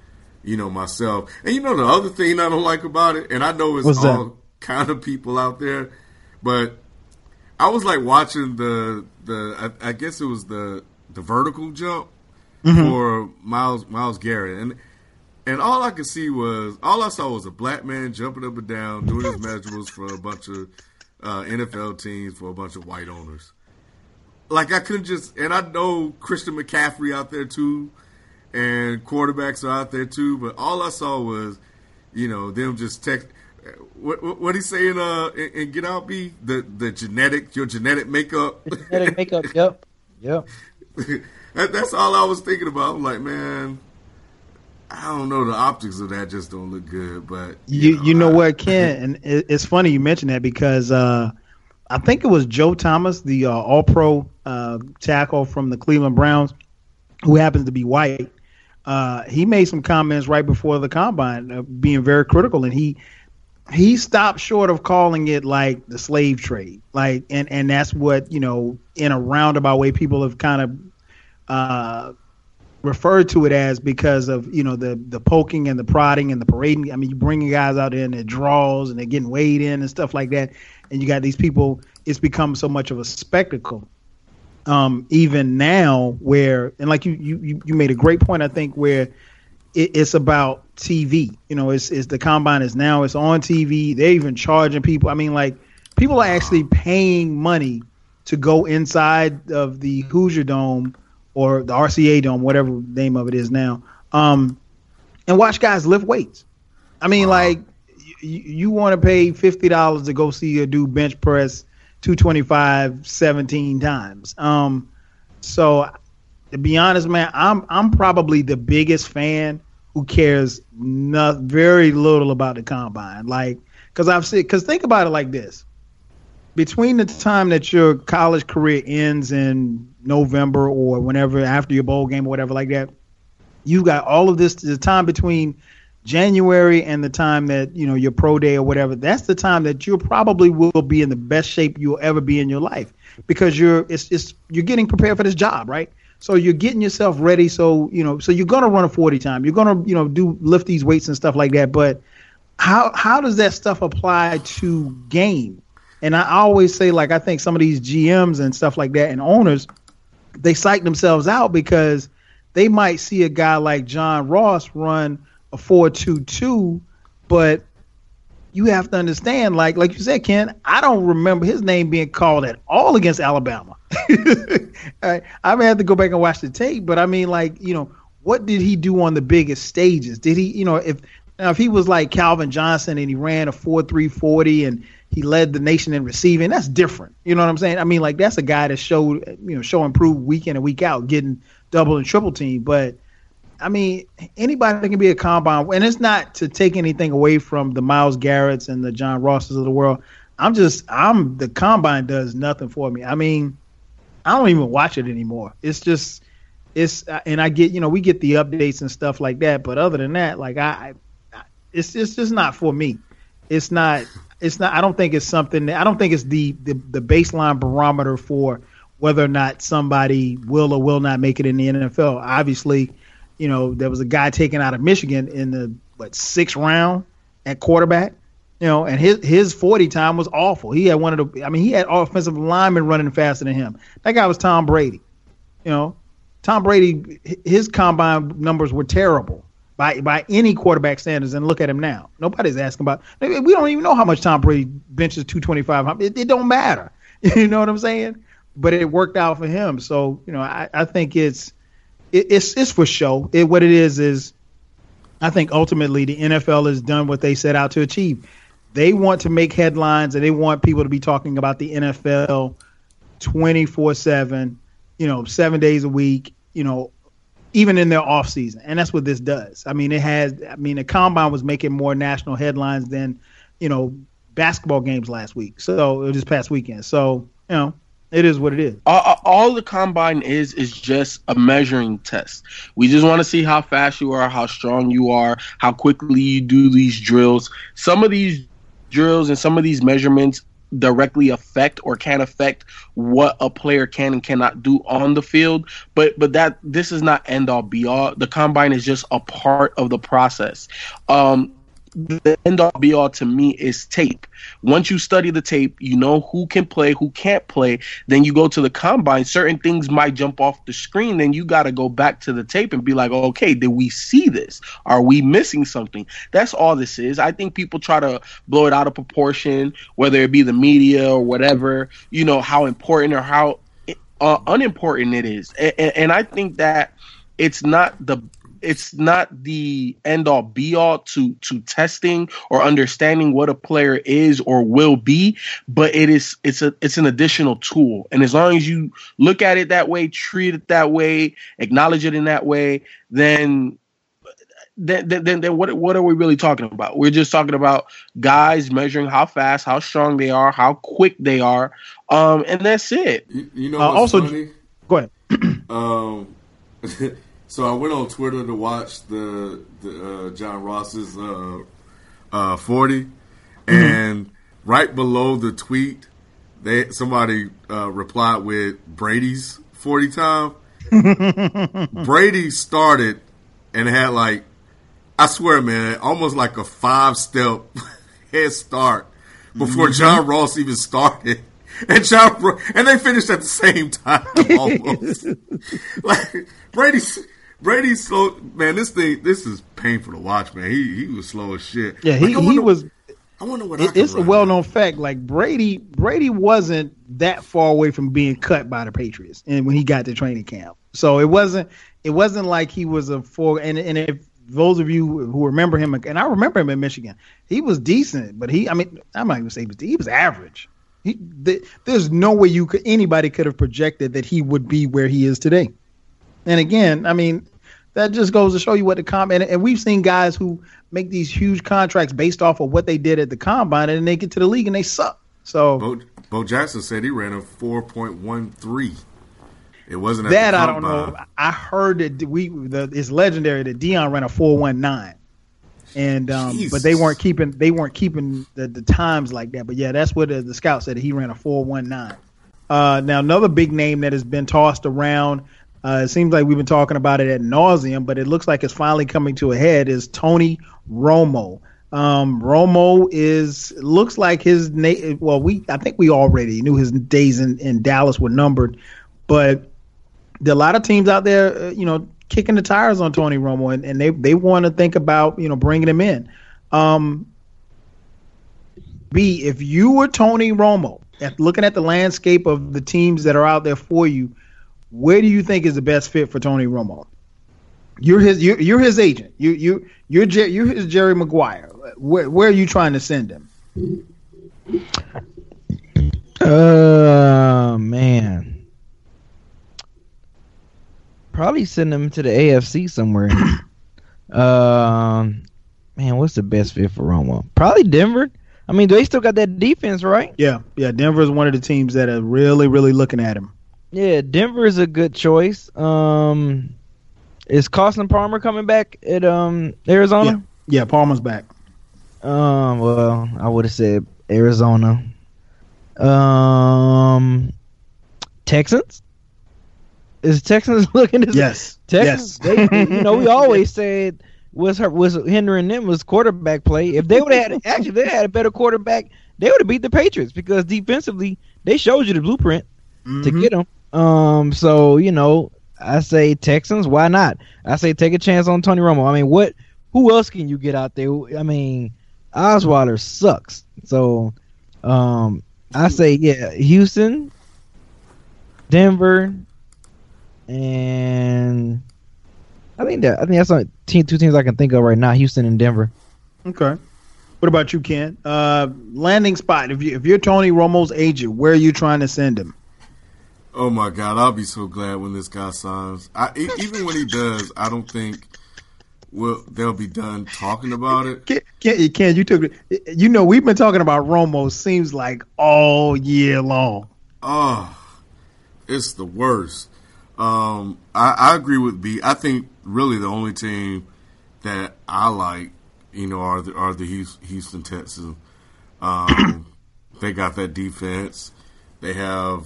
you know, myself. And, you know, the other thing I don't like about it, and I know it's What's all that? Kind of people out there, but I was, like, watching the I guess it was the vertical jump mm-hmm. for Myles Garrett. And all I could see was, all I saw was a black man jumping up and down, doing his measurables for a bunch of NFL teams, for a bunch of white owners. Like, I couldn't just, and I know Christian McCaffrey out there too, and quarterbacks are out there too, but all I saw was, you know, them just text. What he saying? And Get Out, B, your genetic makeup. Genetic makeup. Yep. That's all I was thinking about. I'm like, man, I don't know. The optics of that just don't look good. But you know what, Ken, and it's funny you mentioned that because. I think it was Joe Thomas, the all-pro tackle from the Cleveland Browns, who happens to be white. He made some comments right before the Combine, being very critical, and he stopped short of calling it like the slave trade, like, and that's what, you know, in a roundabout way people have kind of referred to it as because of, you know, the poking and the prodding and the parading. I mean, you're bringing guys out there in their draws and they're getting weighed in and stuff like that. And you got these people, it's become so much of a spectacle. Even now where, and like you made a great point, I think, where it's about TV. You know, it's the Combine is now, it's on TV. They're even charging people. I mean, like, people are actually paying money to go inside of the Hoosier Dome or the RCA Dome, whatever the name of it is now, and watch guys lift weights. I mean, like, you want to pay $50 to go see a dude bench press 225 17 times. So to be honest, man, I'm probably the biggest fan who cares very little about the Combine. Like, because think about it like this. Between the time that your college career ends in November or whenever, after your bowl game or whatever like that, you've got all of this, the time between January and the time that, you know, your pro day or whatever, that's the time that you probably will be in the best shape you'll ever be in your life because you're getting prepared for this job, right? So you're getting yourself ready. So, you know, so you're going to run a 40 time. You're going to, you know, lift these weights and stuff like that. But how does that stuff apply to game? And I always say, like, I think some of these GMs and stuff like that and owners, they psych themselves out because they might see a guy like John Ross run a 4.22, but you have to understand, like you said, Ken, I don't remember his name being called at all against Alabama. I may have to go back and watch the tape, but I mean, like, you know, what did he do on the biggest stages? Did he, you know, if he was like Calvin Johnson and he ran a 4.340 and he led the nation in receiving, that's different. You know what I'm saying? I mean, like, that's a guy that showed, you know, show and prove week in and week out, getting double and triple team. But I mean, anybody that can be a combine, and it's not to take anything away from the Myles Garretts and the John Rosses of the world. The combine does nothing for me. I mean, I don't even watch it anymore. And I get, you know, we get the updates and stuff like that. But other than that, like it's just not for me. It's not. I don't think it's something that, I don't think it's the baseline barometer for whether or not somebody will or will not make it in the NFL. Obviously, you know, there was a guy taken out of Michigan in the sixth round at quarterback, you know, and his 40 time was awful. He had he had offensive linemen running faster than him. That guy was Tom Brady. You know, Tom Brady, his combine numbers were terrible by any quarterback standards, and look at him now. Nobody's asking about – we don't even know how much Tom Brady benches 225. It don't matter. You know what I'm saying? But it worked out for him. So, you know, I think it's for show. What it is I think ultimately the NFL has done what they set out to achieve. They want to make headlines, and they want people to be talking about the NFL 24/7, you know, 7 days a week, you know, even in their off season. And that's what this does. I mean, the combine was making more national headlines than, you know, basketball games last week. So this past weekend. So, you know, it is what it is. All the combine is just a measuring test. We just want to see how fast you are, how strong you are, how quickly you do these drills. Some of these drills and some of these measurements directly affect or can affect what a player can and cannot do on the field. But that this is not end all be all. The combine is just a part of the process. The end all be all to me is tape. Once you study the tape, you know who can play, who can't play. Then you go to the combine. Certain things might jump off the screen. Then you got to go back to the tape and be like, okay, did we see this? Are we missing something? That's all this is. I think people try to blow it out of proportion, whether it be the media or whatever, you know, how important or how unimportant it is. And I think that it's not the end all be all to testing or understanding what a player is or will be, but it's an additional tool. And as long as you look at it that way, treat it that way, acknowledge it in that way, then what are we really talking about? We're just talking about guys measuring how fast, how strong they are, how quick they are. And that's it. You know, also funny? Go ahead. So I went on Twitter to watch the John Ross's 40, and right below the tweet, somebody replied with Brady's 40 time. Brady started and had I swear, man, almost like a 5-step head start before John Ross even started. And they finished at the same time almost. Brady slow, man. This is painful to watch, man. He was slow as shit. Yeah, he was. I wonder what it's a well-known fact. Like Brady wasn't that far away from being cut by the Patriots, and when he got to training camp, so it wasn't like he was a four. And if those of you who remember him, and I remember him in Michigan, he was decent, but I'm not even gonna say he was average. There's no way anybody could have projected that he would be where he is today. And again, I mean, that just goes to show you what the combine. And we've seen guys who make these huge contracts based off of what they did at the combine, and then they get to the league and they suck. So Bo Jackson said he ran a 4.13. It wasn't that at the combine. I don't know. I heard that it's legendary that Deion ran a 4.19, and but they weren't keeping the times like that. But yeah, that's what the scout said. He ran a 4.19. Now another big name that has been tossed around. It seems like we've been talking about it ad nauseum, but it looks like it's finally coming to a head, is Tony Romo. Romo looks like his – well, I think we already knew his days in Dallas were numbered, but there are a lot of teams out there, you know, kicking the tires on Tony Romo, and they want to think about, you know, bringing him in. B, if you were Tony Romo, looking at the landscape of the teams that are out there for you, where do you think is the best fit for Tony Romo? You're his agent. You're his Jerry Maguire. Where are you trying to send him? Man. Probably send him to the AFC somewhere. Man, what's the best fit for Romo? Probably Denver. I mean, they still got that defense, right? Yeah. Denver is one of the teams that are really, really looking at him. Yeah, Denver is a good choice. Is Carson Palmer coming back at Arizona? Yeah, Palmer's back. Well, I would have said Arizona. Texans? Is Texans looking at Texans? Yes. They, you know, we always said was hindering them was quarterback play. If they would have had a better quarterback, they would have beat the Patriots, because defensively they showed you the blueprint to get them. So, you know, I say Texans. Why not? I say take a chance on Tony Romo. I mean, who else can you get out there? I mean, Osweiler sucks. So, I say, yeah, Houston, Denver, and I think that's only two teams I can think of right now, Houston and Denver. Okay. What about you, Ken? Landing spot. If you're Tony Romo's agent, where are you trying to send him? Oh, my God. I'll be so glad when this guy signs. Even when he does, I don't think they'll be done talking about it. Ken, you took it. You know, we've been talking about Romo, seems like, all year long. Oh, it's the worst. I agree with B. I think really the only team that I like, you know, are the Houston Texans. They got that defense. They have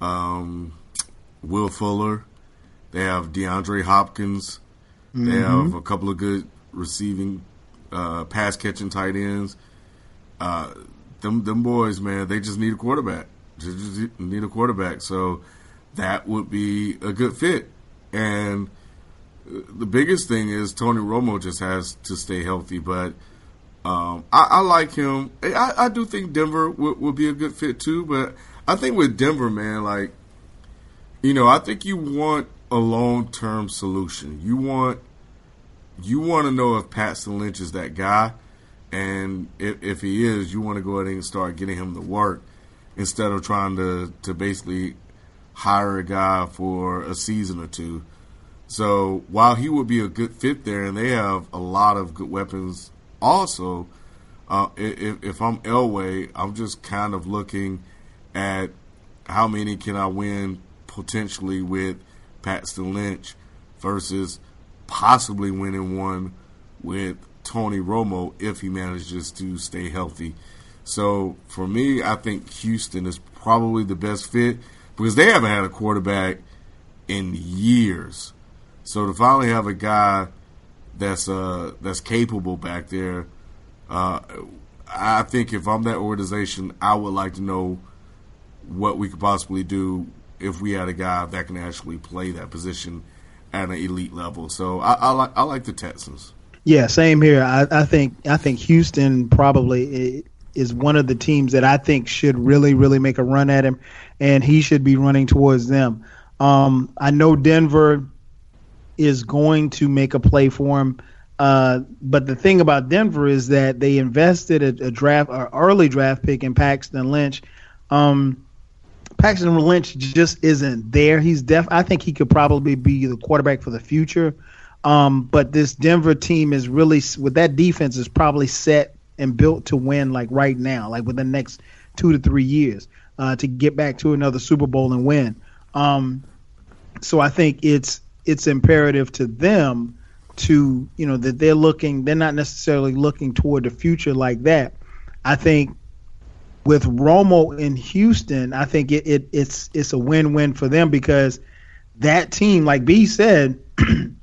Will Fuller. They have DeAndre Hopkins. Mm-hmm. They have a couple of good receiving, pass catching tight ends. Them boys, man, they just need a quarterback. So that would be a good fit. And the biggest thing is Tony Romo just has to stay healthy. But I like him. I do think Denver would be a good fit too. But I think with Denver, man, like, you know, I think you want a long-term solution. You want to know if Paxton Lynch is that guy. And if he is, you want to go ahead and start getting him to work instead of trying to basically – hire a guy for a season or two. So while he would be a good fit there, and they have a lot of good weapons also, if I'm Elway, I'm just kind of looking at how many can I win potentially with Paxton Lynch versus possibly winning one with Tony Romo if he manages to stay healthy. So for me, I think Houston is probably the best fit, because they haven't had a quarterback in years. So to finally have a guy that's capable back there, I think if I'm that organization, I would like to know what we could possibly do if we had a guy that can actually play that position at an elite level. So I like the Texans. Yeah, same here. I think Houston probably is one of the teams that I think should really, really make a run at him, and he should be running towards them. I know Denver is going to make a play for him, but the thing about Denver is that they invested an early draft pick in Paxton Lynch. Paxton Lynch just isn't there. I think he could probably be the quarterback for the future, but this Denver team is really, with that defense, is probably set and built to win, like right now, like within the next 2 to 3 years, to get back to another Super Bowl and win. So I think it's imperative to them to, you know, that they're not necessarily looking toward the future like that. I think with Romo in Houston, I think it's a win-win for them, because that team, like B said,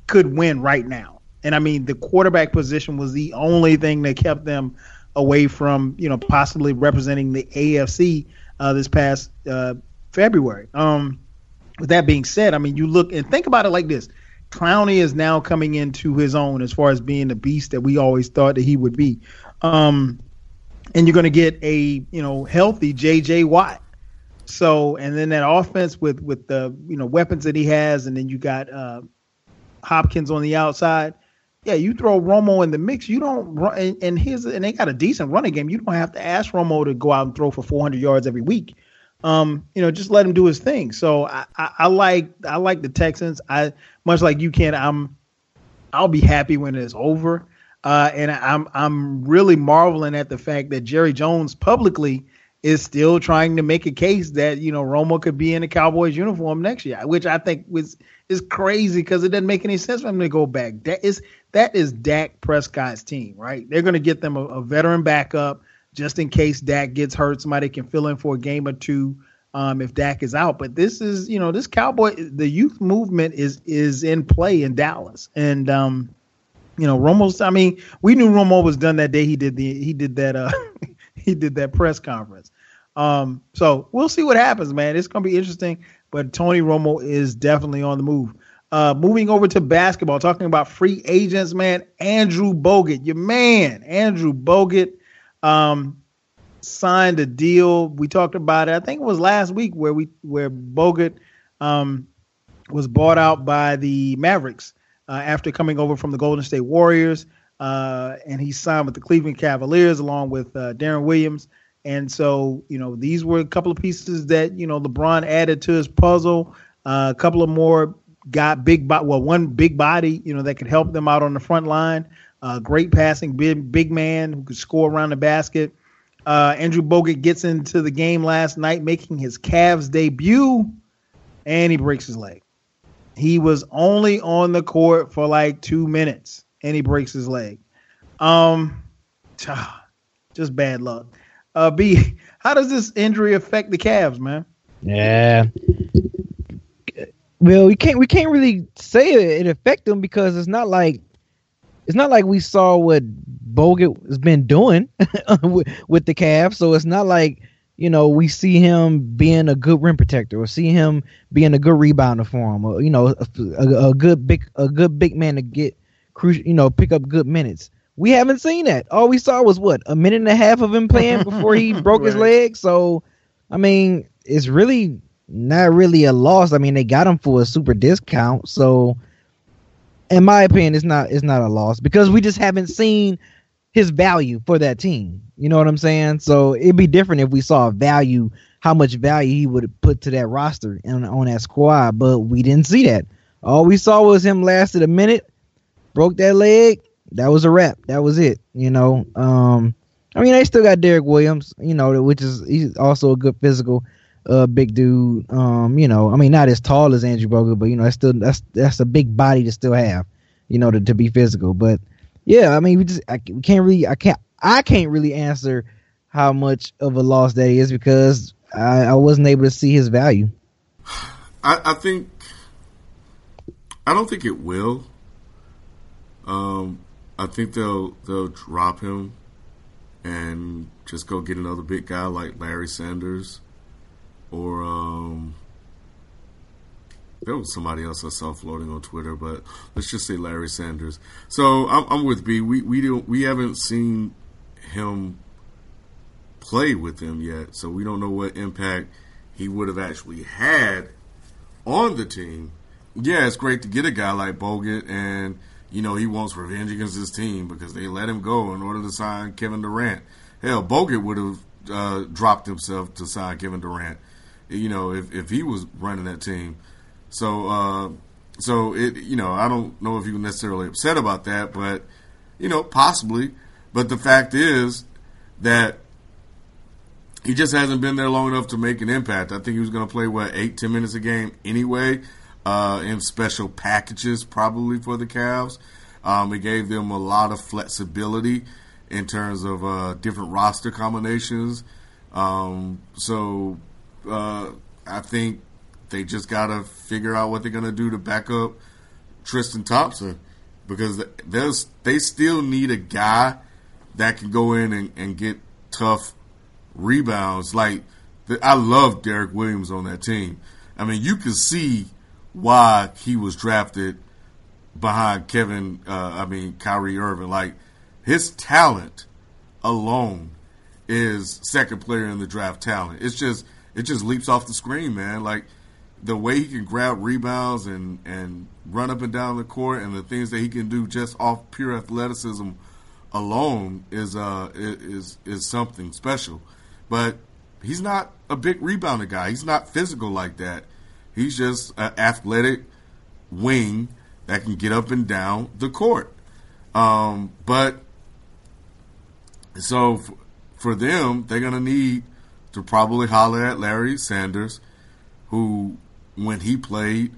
could win right now. And, I mean, the quarterback position was the only thing that kept them away from, you know, possibly representing the AFC this past February. With that being said, I mean, you look and think about it like this. Clowney is now coming into his own as far as being the beast that we always thought that he would be. And you're going to get a, you know, healthy J.J. Watt. So, and then that offense with the, you know, weapons that he has, and then you got Hopkins on the outside. Yeah, you throw Romo in the mix. You don't run, and they got a decent running game. You don't have to ask Romo to go out and throw for 400 yards every week. You know, just let him do his thing. So I like the Texans. I much like you, Ken. I'll be happy when it's over. And I'm really marveling at the fact that Jerry Jones publicly is still trying to make a case that, you know, Romo could be in a Cowboys uniform next year, which I think is crazy because it doesn't make any sense for him to go back. That is Dak Prescott's team, right? They're going to get them a veteran backup just in case Dak gets hurt. Somebody can fill in for a game or two if Dak is out. But this is, you know, this Cowboy, the youth movement is in play in Dallas. And, you know, Romo's, I mean, we knew Romo was done that day. He did that press conference. So we'll see what happens, man. It's going to be interesting, but Tony Romo is definitely on the move. Moving over to basketball, talking about free agents, man. Andrew Bogut, your man, Andrew Bogut, signed a deal. We talked about it. I think it was last week where Bogut was bought out by the Mavericks after coming over from the Golden State Warriors. And he signed with the Cleveland Cavaliers along with Darren Williams. And so, you know, these were a couple of pieces that, you know, LeBron added to his puzzle. A couple of more one big body, you know, that could help them out on the front line. Great passing, big man who could score around the basket. Andrew Bogut gets into the game last night, making his Cavs debut, and he breaks his leg. He was only on the court for like 2 minutes. And he breaks his leg. Just bad luck. B, how does this injury affect the Cavs, man? Yeah. Well, we can't really say it affect them because it's not like we saw what Bogut has been doing with the Cavs. So it's not like, you know, we see him being a good rim protector or see him being a good rebounder for him, or, you know, a good big man to get, you know, pick up good minutes. We haven't seen that. All we saw was what, a minute and a half of him playing before he broke his leg. So, I mean, it's really not really a loss. I mean, they got him for a super discount. So, in my opinion, it's not a loss because we just haven't seen his value for that team. You know what I'm saying? So it'd be different if we saw value, how much value he would have put to that roster and on that squad. But we didn't see that. All we saw was him lasted a minute. Broke that leg, that was a wrap. That was it, you know. I mean, they still got Derek Williams, you know, which is he's also a good physical, big dude. You know, I mean, not as tall as Andrew Bogut, but you know, that's a big body to still have, you know, to be physical. But yeah, I mean, I can't really answer how much of a loss that is because I wasn't able to see his value. I don't think it will. I think they'll drop him and just go get another big guy like Larry Sanders or there was somebody else I saw floating on Twitter, but let's just say Larry Sanders. So I'm with B. We haven't seen him play with them yet, so we don't know what impact he would have actually had on the team. Yeah, it's great to get a guy like Bogut and. You know, he wants revenge against his team because they let him go in order to sign Kevin Durant. Hell, Bogut would have dropped himself to sign Kevin Durant, you know, if he was running that team. So it, you know, I don't know if he was necessarily upset about that, but, you know, possibly. But the fact is that he just hasn't been there long enough to make an impact. I think he was going to play, 8-10 minutes a game anyway. In special packages probably for the Cavs. It gave them a lot of flexibility in terms of different roster combinations. So I think they just got to figure out what they're going to do to back up Tristan Thompson because they still need a guy that can go in and get tough rebounds. Like, I love Derek Williams on that team. I mean, you can see why he was drafted behind Kyrie Irving. Like, his talent alone is second player in the draft talent. It just leaps off the screen, man. Like, the way he can grab rebounds and run up and down the court, and the things that he can do just off pure athleticism alone is something special. But he's not a big rebounder guy. He's not physical like that. He's just an athletic wing that can get up and down the court. For them, they're going to need to probably holler at Larry Sanders, who, when he played,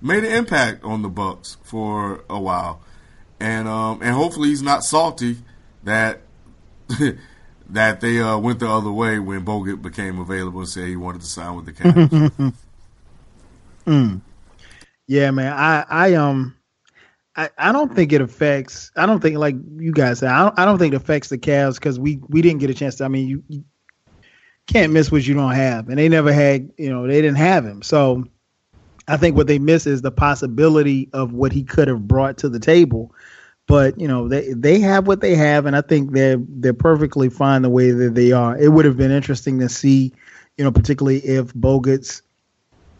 made an impact on the Bucks for a while. And hopefully he's not salty that that they went the other way when Bogut became available and said he wanted to sign with the Cavs. Yeah, man, I don't think it affects. I don't think, like you guys said, I don't think it affects the Cavs, because we didn't get a chance to. I mean, you can't miss what you don't have, and they never had. You know, they didn't have him. So I think what they miss is the possibility of what he could have brought to the table. But you know, they have what they have, and I think they're perfectly fine the way that they are. It would have been interesting to see, you know, particularly if Bogut's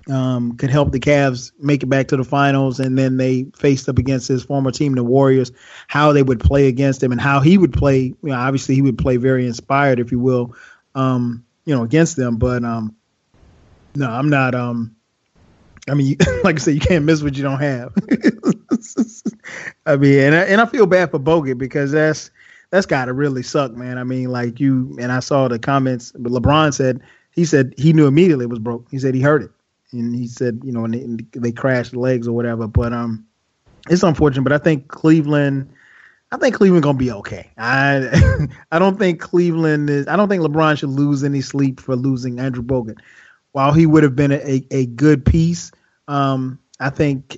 could help the Cavs make it back to the finals, and then they faced up against his former team, the Warriors, how they would play against him and how he would play. You know, obviously he would play very inspired, if you will, you know, against them. But no, I'm not. I mean, like I said, you can't miss what you don't have. I mean, and I feel bad for Bogut, because that's gotta really suck, man. I mean, like you and I saw the comments, but LeBron said he knew immediately it was broke. He said he heard it. And he said, you know, and they crashed legs or whatever. But it's unfortunate. But I think Cleveland gonna be okay. I don't think LeBron should lose any sleep for losing Andrew Bogut. While he would have been a good piece, I think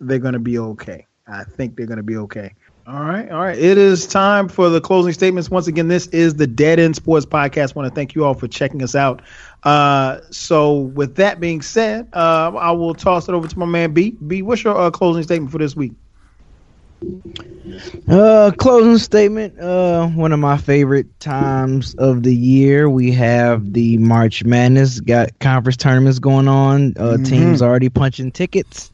they're gonna be okay. I think they're gonna be okay. All right. It is time for the closing statements. Once again, this is the Dead End Sports Podcast. I want to thank you all for checking us out. So with that being said, I will toss it over to my man B. B, what's your closing statement for this week? Closing statement, one of my favorite times of the year. We have the March Madness, got conference tournaments going on. Teams already punching tickets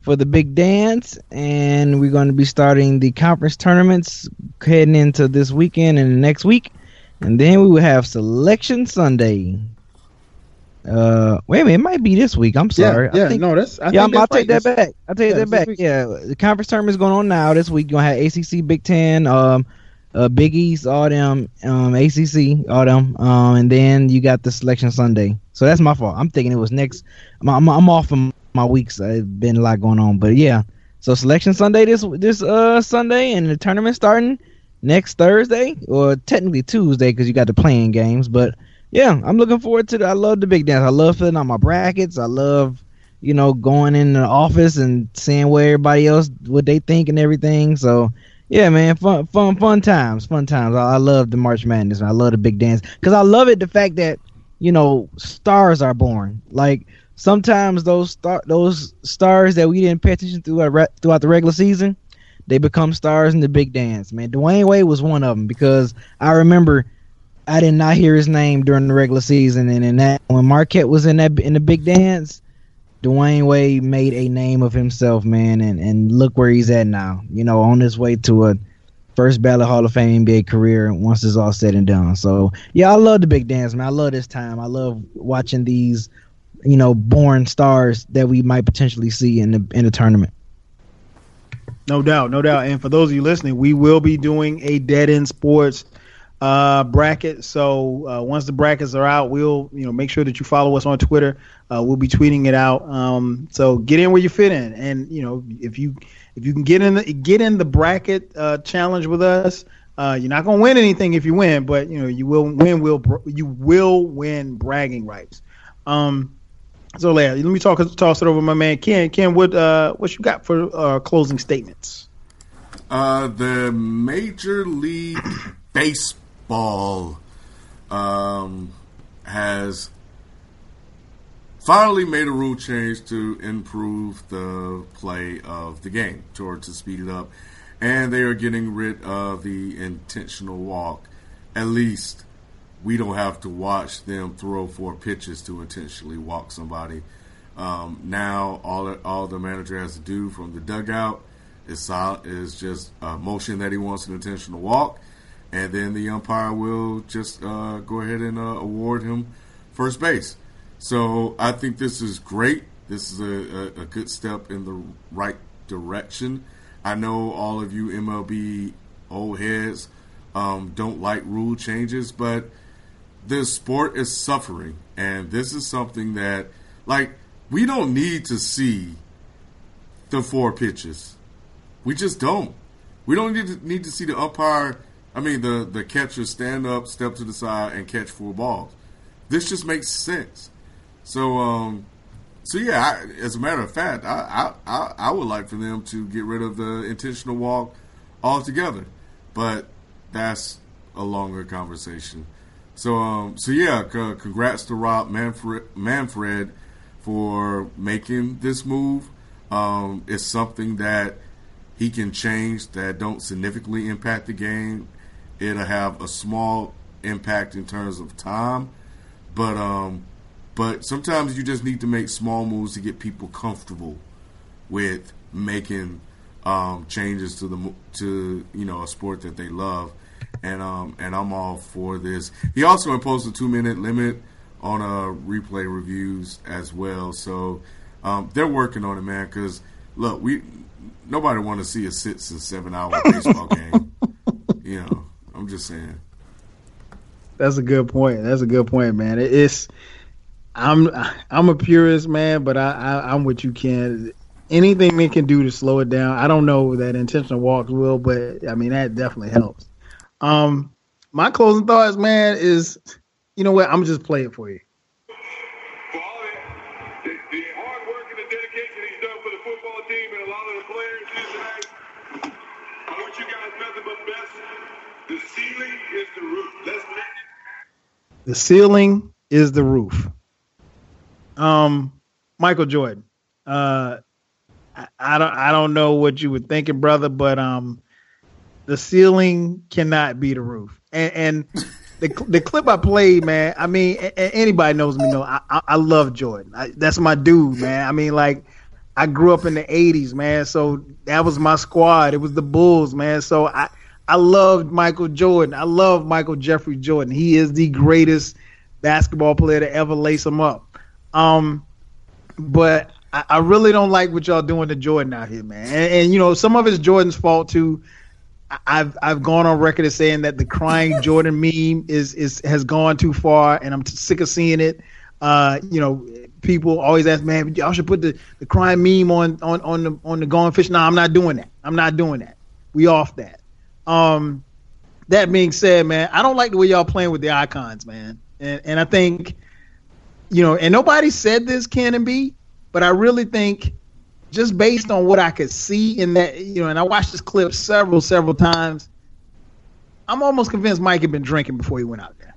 for the big dance, and we're going to be starting the conference tournaments heading into this weekend and next week, and then we will have Selection Sunday. Wait a minute, it might be this week. I'm sorry. I'll take that back. Yeah, the conference tournament's going on now this week. You're going to have ACC, Big Ten, Big East, all them, ACC, all them, and then you got the Selection Sunday. So that's my fault. I'm thinking it was next. I'm off from my weeks. It's been a lot going on, but yeah. So Selection Sunday this Sunday, and the tournament starting next Thursday, or technically Tuesday, because you got the playing games. But yeah, I'm looking forward to it. I love the big dance. I love filling out my brackets. I love, you know, going in the office and seeing where everybody else, what they think and everything. So yeah, man, fun times. I love the March Madness, and I love the big dance, because I love it. The fact that, you know, stars are born. Like, sometimes those stars that we didn't pay attention to throughout the regular season, they become stars in the big dance, man. Dwayne Wade was one of them, because I remember I did not hear his name during the regular season, and when Marquette was in the big dance, Dwayne Wade made a name of himself, man, and look where he's at now. You know, on his way to a first ballot Hall of Fame NBA career once it's all said and done. So yeah, I love the big dance, man. I love this time. I love watching these, you know, born stars that we might potentially see in the tournament. No doubt. And for those of you listening, we will be doing a Dead End Sports bracket. So once the brackets are out, we'll, you know, make sure that you follow us on Twitter. We'll be tweeting it out. So get in where you fit in, and you know, if you can get in the bracket challenge with us. You're not gonna win anything if you win, but you know, you will win bragging rights. So Larry, let me toss it over to my man Ken. Ken, what you got for closing statements? The Major League Baseball has finally made a rule change to improve the play of the game, or to speed it up. And they are getting rid of the intentional walk. At least we don't have to watch them throw 4 pitches to intentionally walk somebody. Now all the manager has to do from the dugout is just a motion that he wants an intentional walk, and then the umpire will just go ahead and award him first base. So I think this is great. This is a good step in the right direction. I know all of you MLB old heads don't like rule changes, but this sport is suffering, and this is something that, like, we don't need to see the 4 pitches. We just don't. We don't need to see the umpire, the catcher stand up, step to the side, and catch 4 balls. This just makes sense. So yeah, as a matter of fact, I would like for them to get rid of the intentional walk altogether. But that's a longer conversation. So yeah, congrats to Rob Manfred for making this move. It's something that he can change that don't significantly impact the game. It'll have a small impact in terms of time, but sometimes you just need to make small moves to get people comfortable with making changes to a sport that they love. And I'm all for this. He also imposed a 2-minute limit on replay reviews as well. So they're working on it, man. Because look, nobody want to see a 6- and 7-hour baseball game. You know, I'm just saying. That's a good point. That's a good point, man. I'm a purist, man, but I'm with you, Ken. Anything they can do to slow it down, I don't know that intentional walks will, but that definitely helps. My closing thoughts, man, is, you know what? I'm going to just play it for you. For all the hard work and the dedication he's done for the football team and a lot of the players here tonight, I wish you guys nothing but best. The ceiling is the roof. Let's make it. The ceiling is the roof. Michael Jordan. I don't know what you were thinking, brother, but the ceiling cannot be the roof. And the clip I played, man, anybody knows me, I love Jordan. That's my dude, man. I grew up in the 80s, man, so that was my squad. It was the Bulls, man. So I loved Michael Jordan. I love Michael Jeffrey Jordan. He is the greatest basketball player to ever lace him up. But I really don't like what y'all doing to Jordan out here, man. And some of it's Jordan's fault too. I've gone on record as saying that the crying Jordan meme has gone too far, and I'm sick of seeing it. People always ask, man, y'all should put the crying meme on the gone fish. No, I'm not doing that. I'm not doing that. We off that. That being said, man, I don't like the way y'all playing with the icons, man. And I think, and nobody said this, Ken and B, but I really think, just based on what I could see in that, and I watched this clip several times, I'm almost convinced Mike had been drinking before he went out there.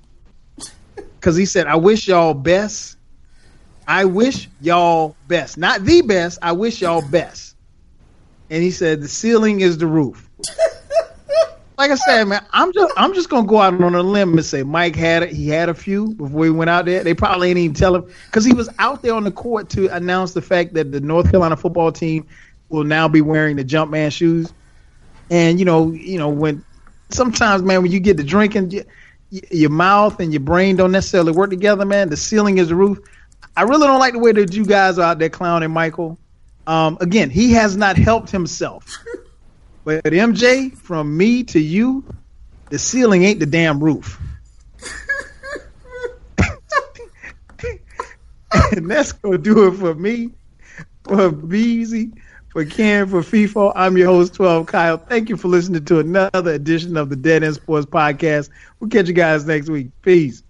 Because he said, I wish y'all best. I wish y'all best. Not the best. I wish y'all best. And he said, the ceiling is the roof. Like I said, man, I'm just gonna go out on a limb and say Mike had a few before he went out there. They probably ain't even tell him because he was out there on the court to announce the fact that the North Carolina football team will now be wearing the Jumpman shoes. And when sometimes, man, when you get to drinking, your mouth and your brain don't necessarily work together, man. The ceiling is the roof. I really don't like the way that you guys are out there clowning Michael. Again, he has not helped himself. But MJ, from me to you, the ceiling ain't the damn roof. And that's going to do it for me, for Beezy, for Ken, for FIFO. I'm your host, 12 Kyle. Thank you for listening to another edition of the Dead End Sports Podcast. We'll catch you guys next week. Peace.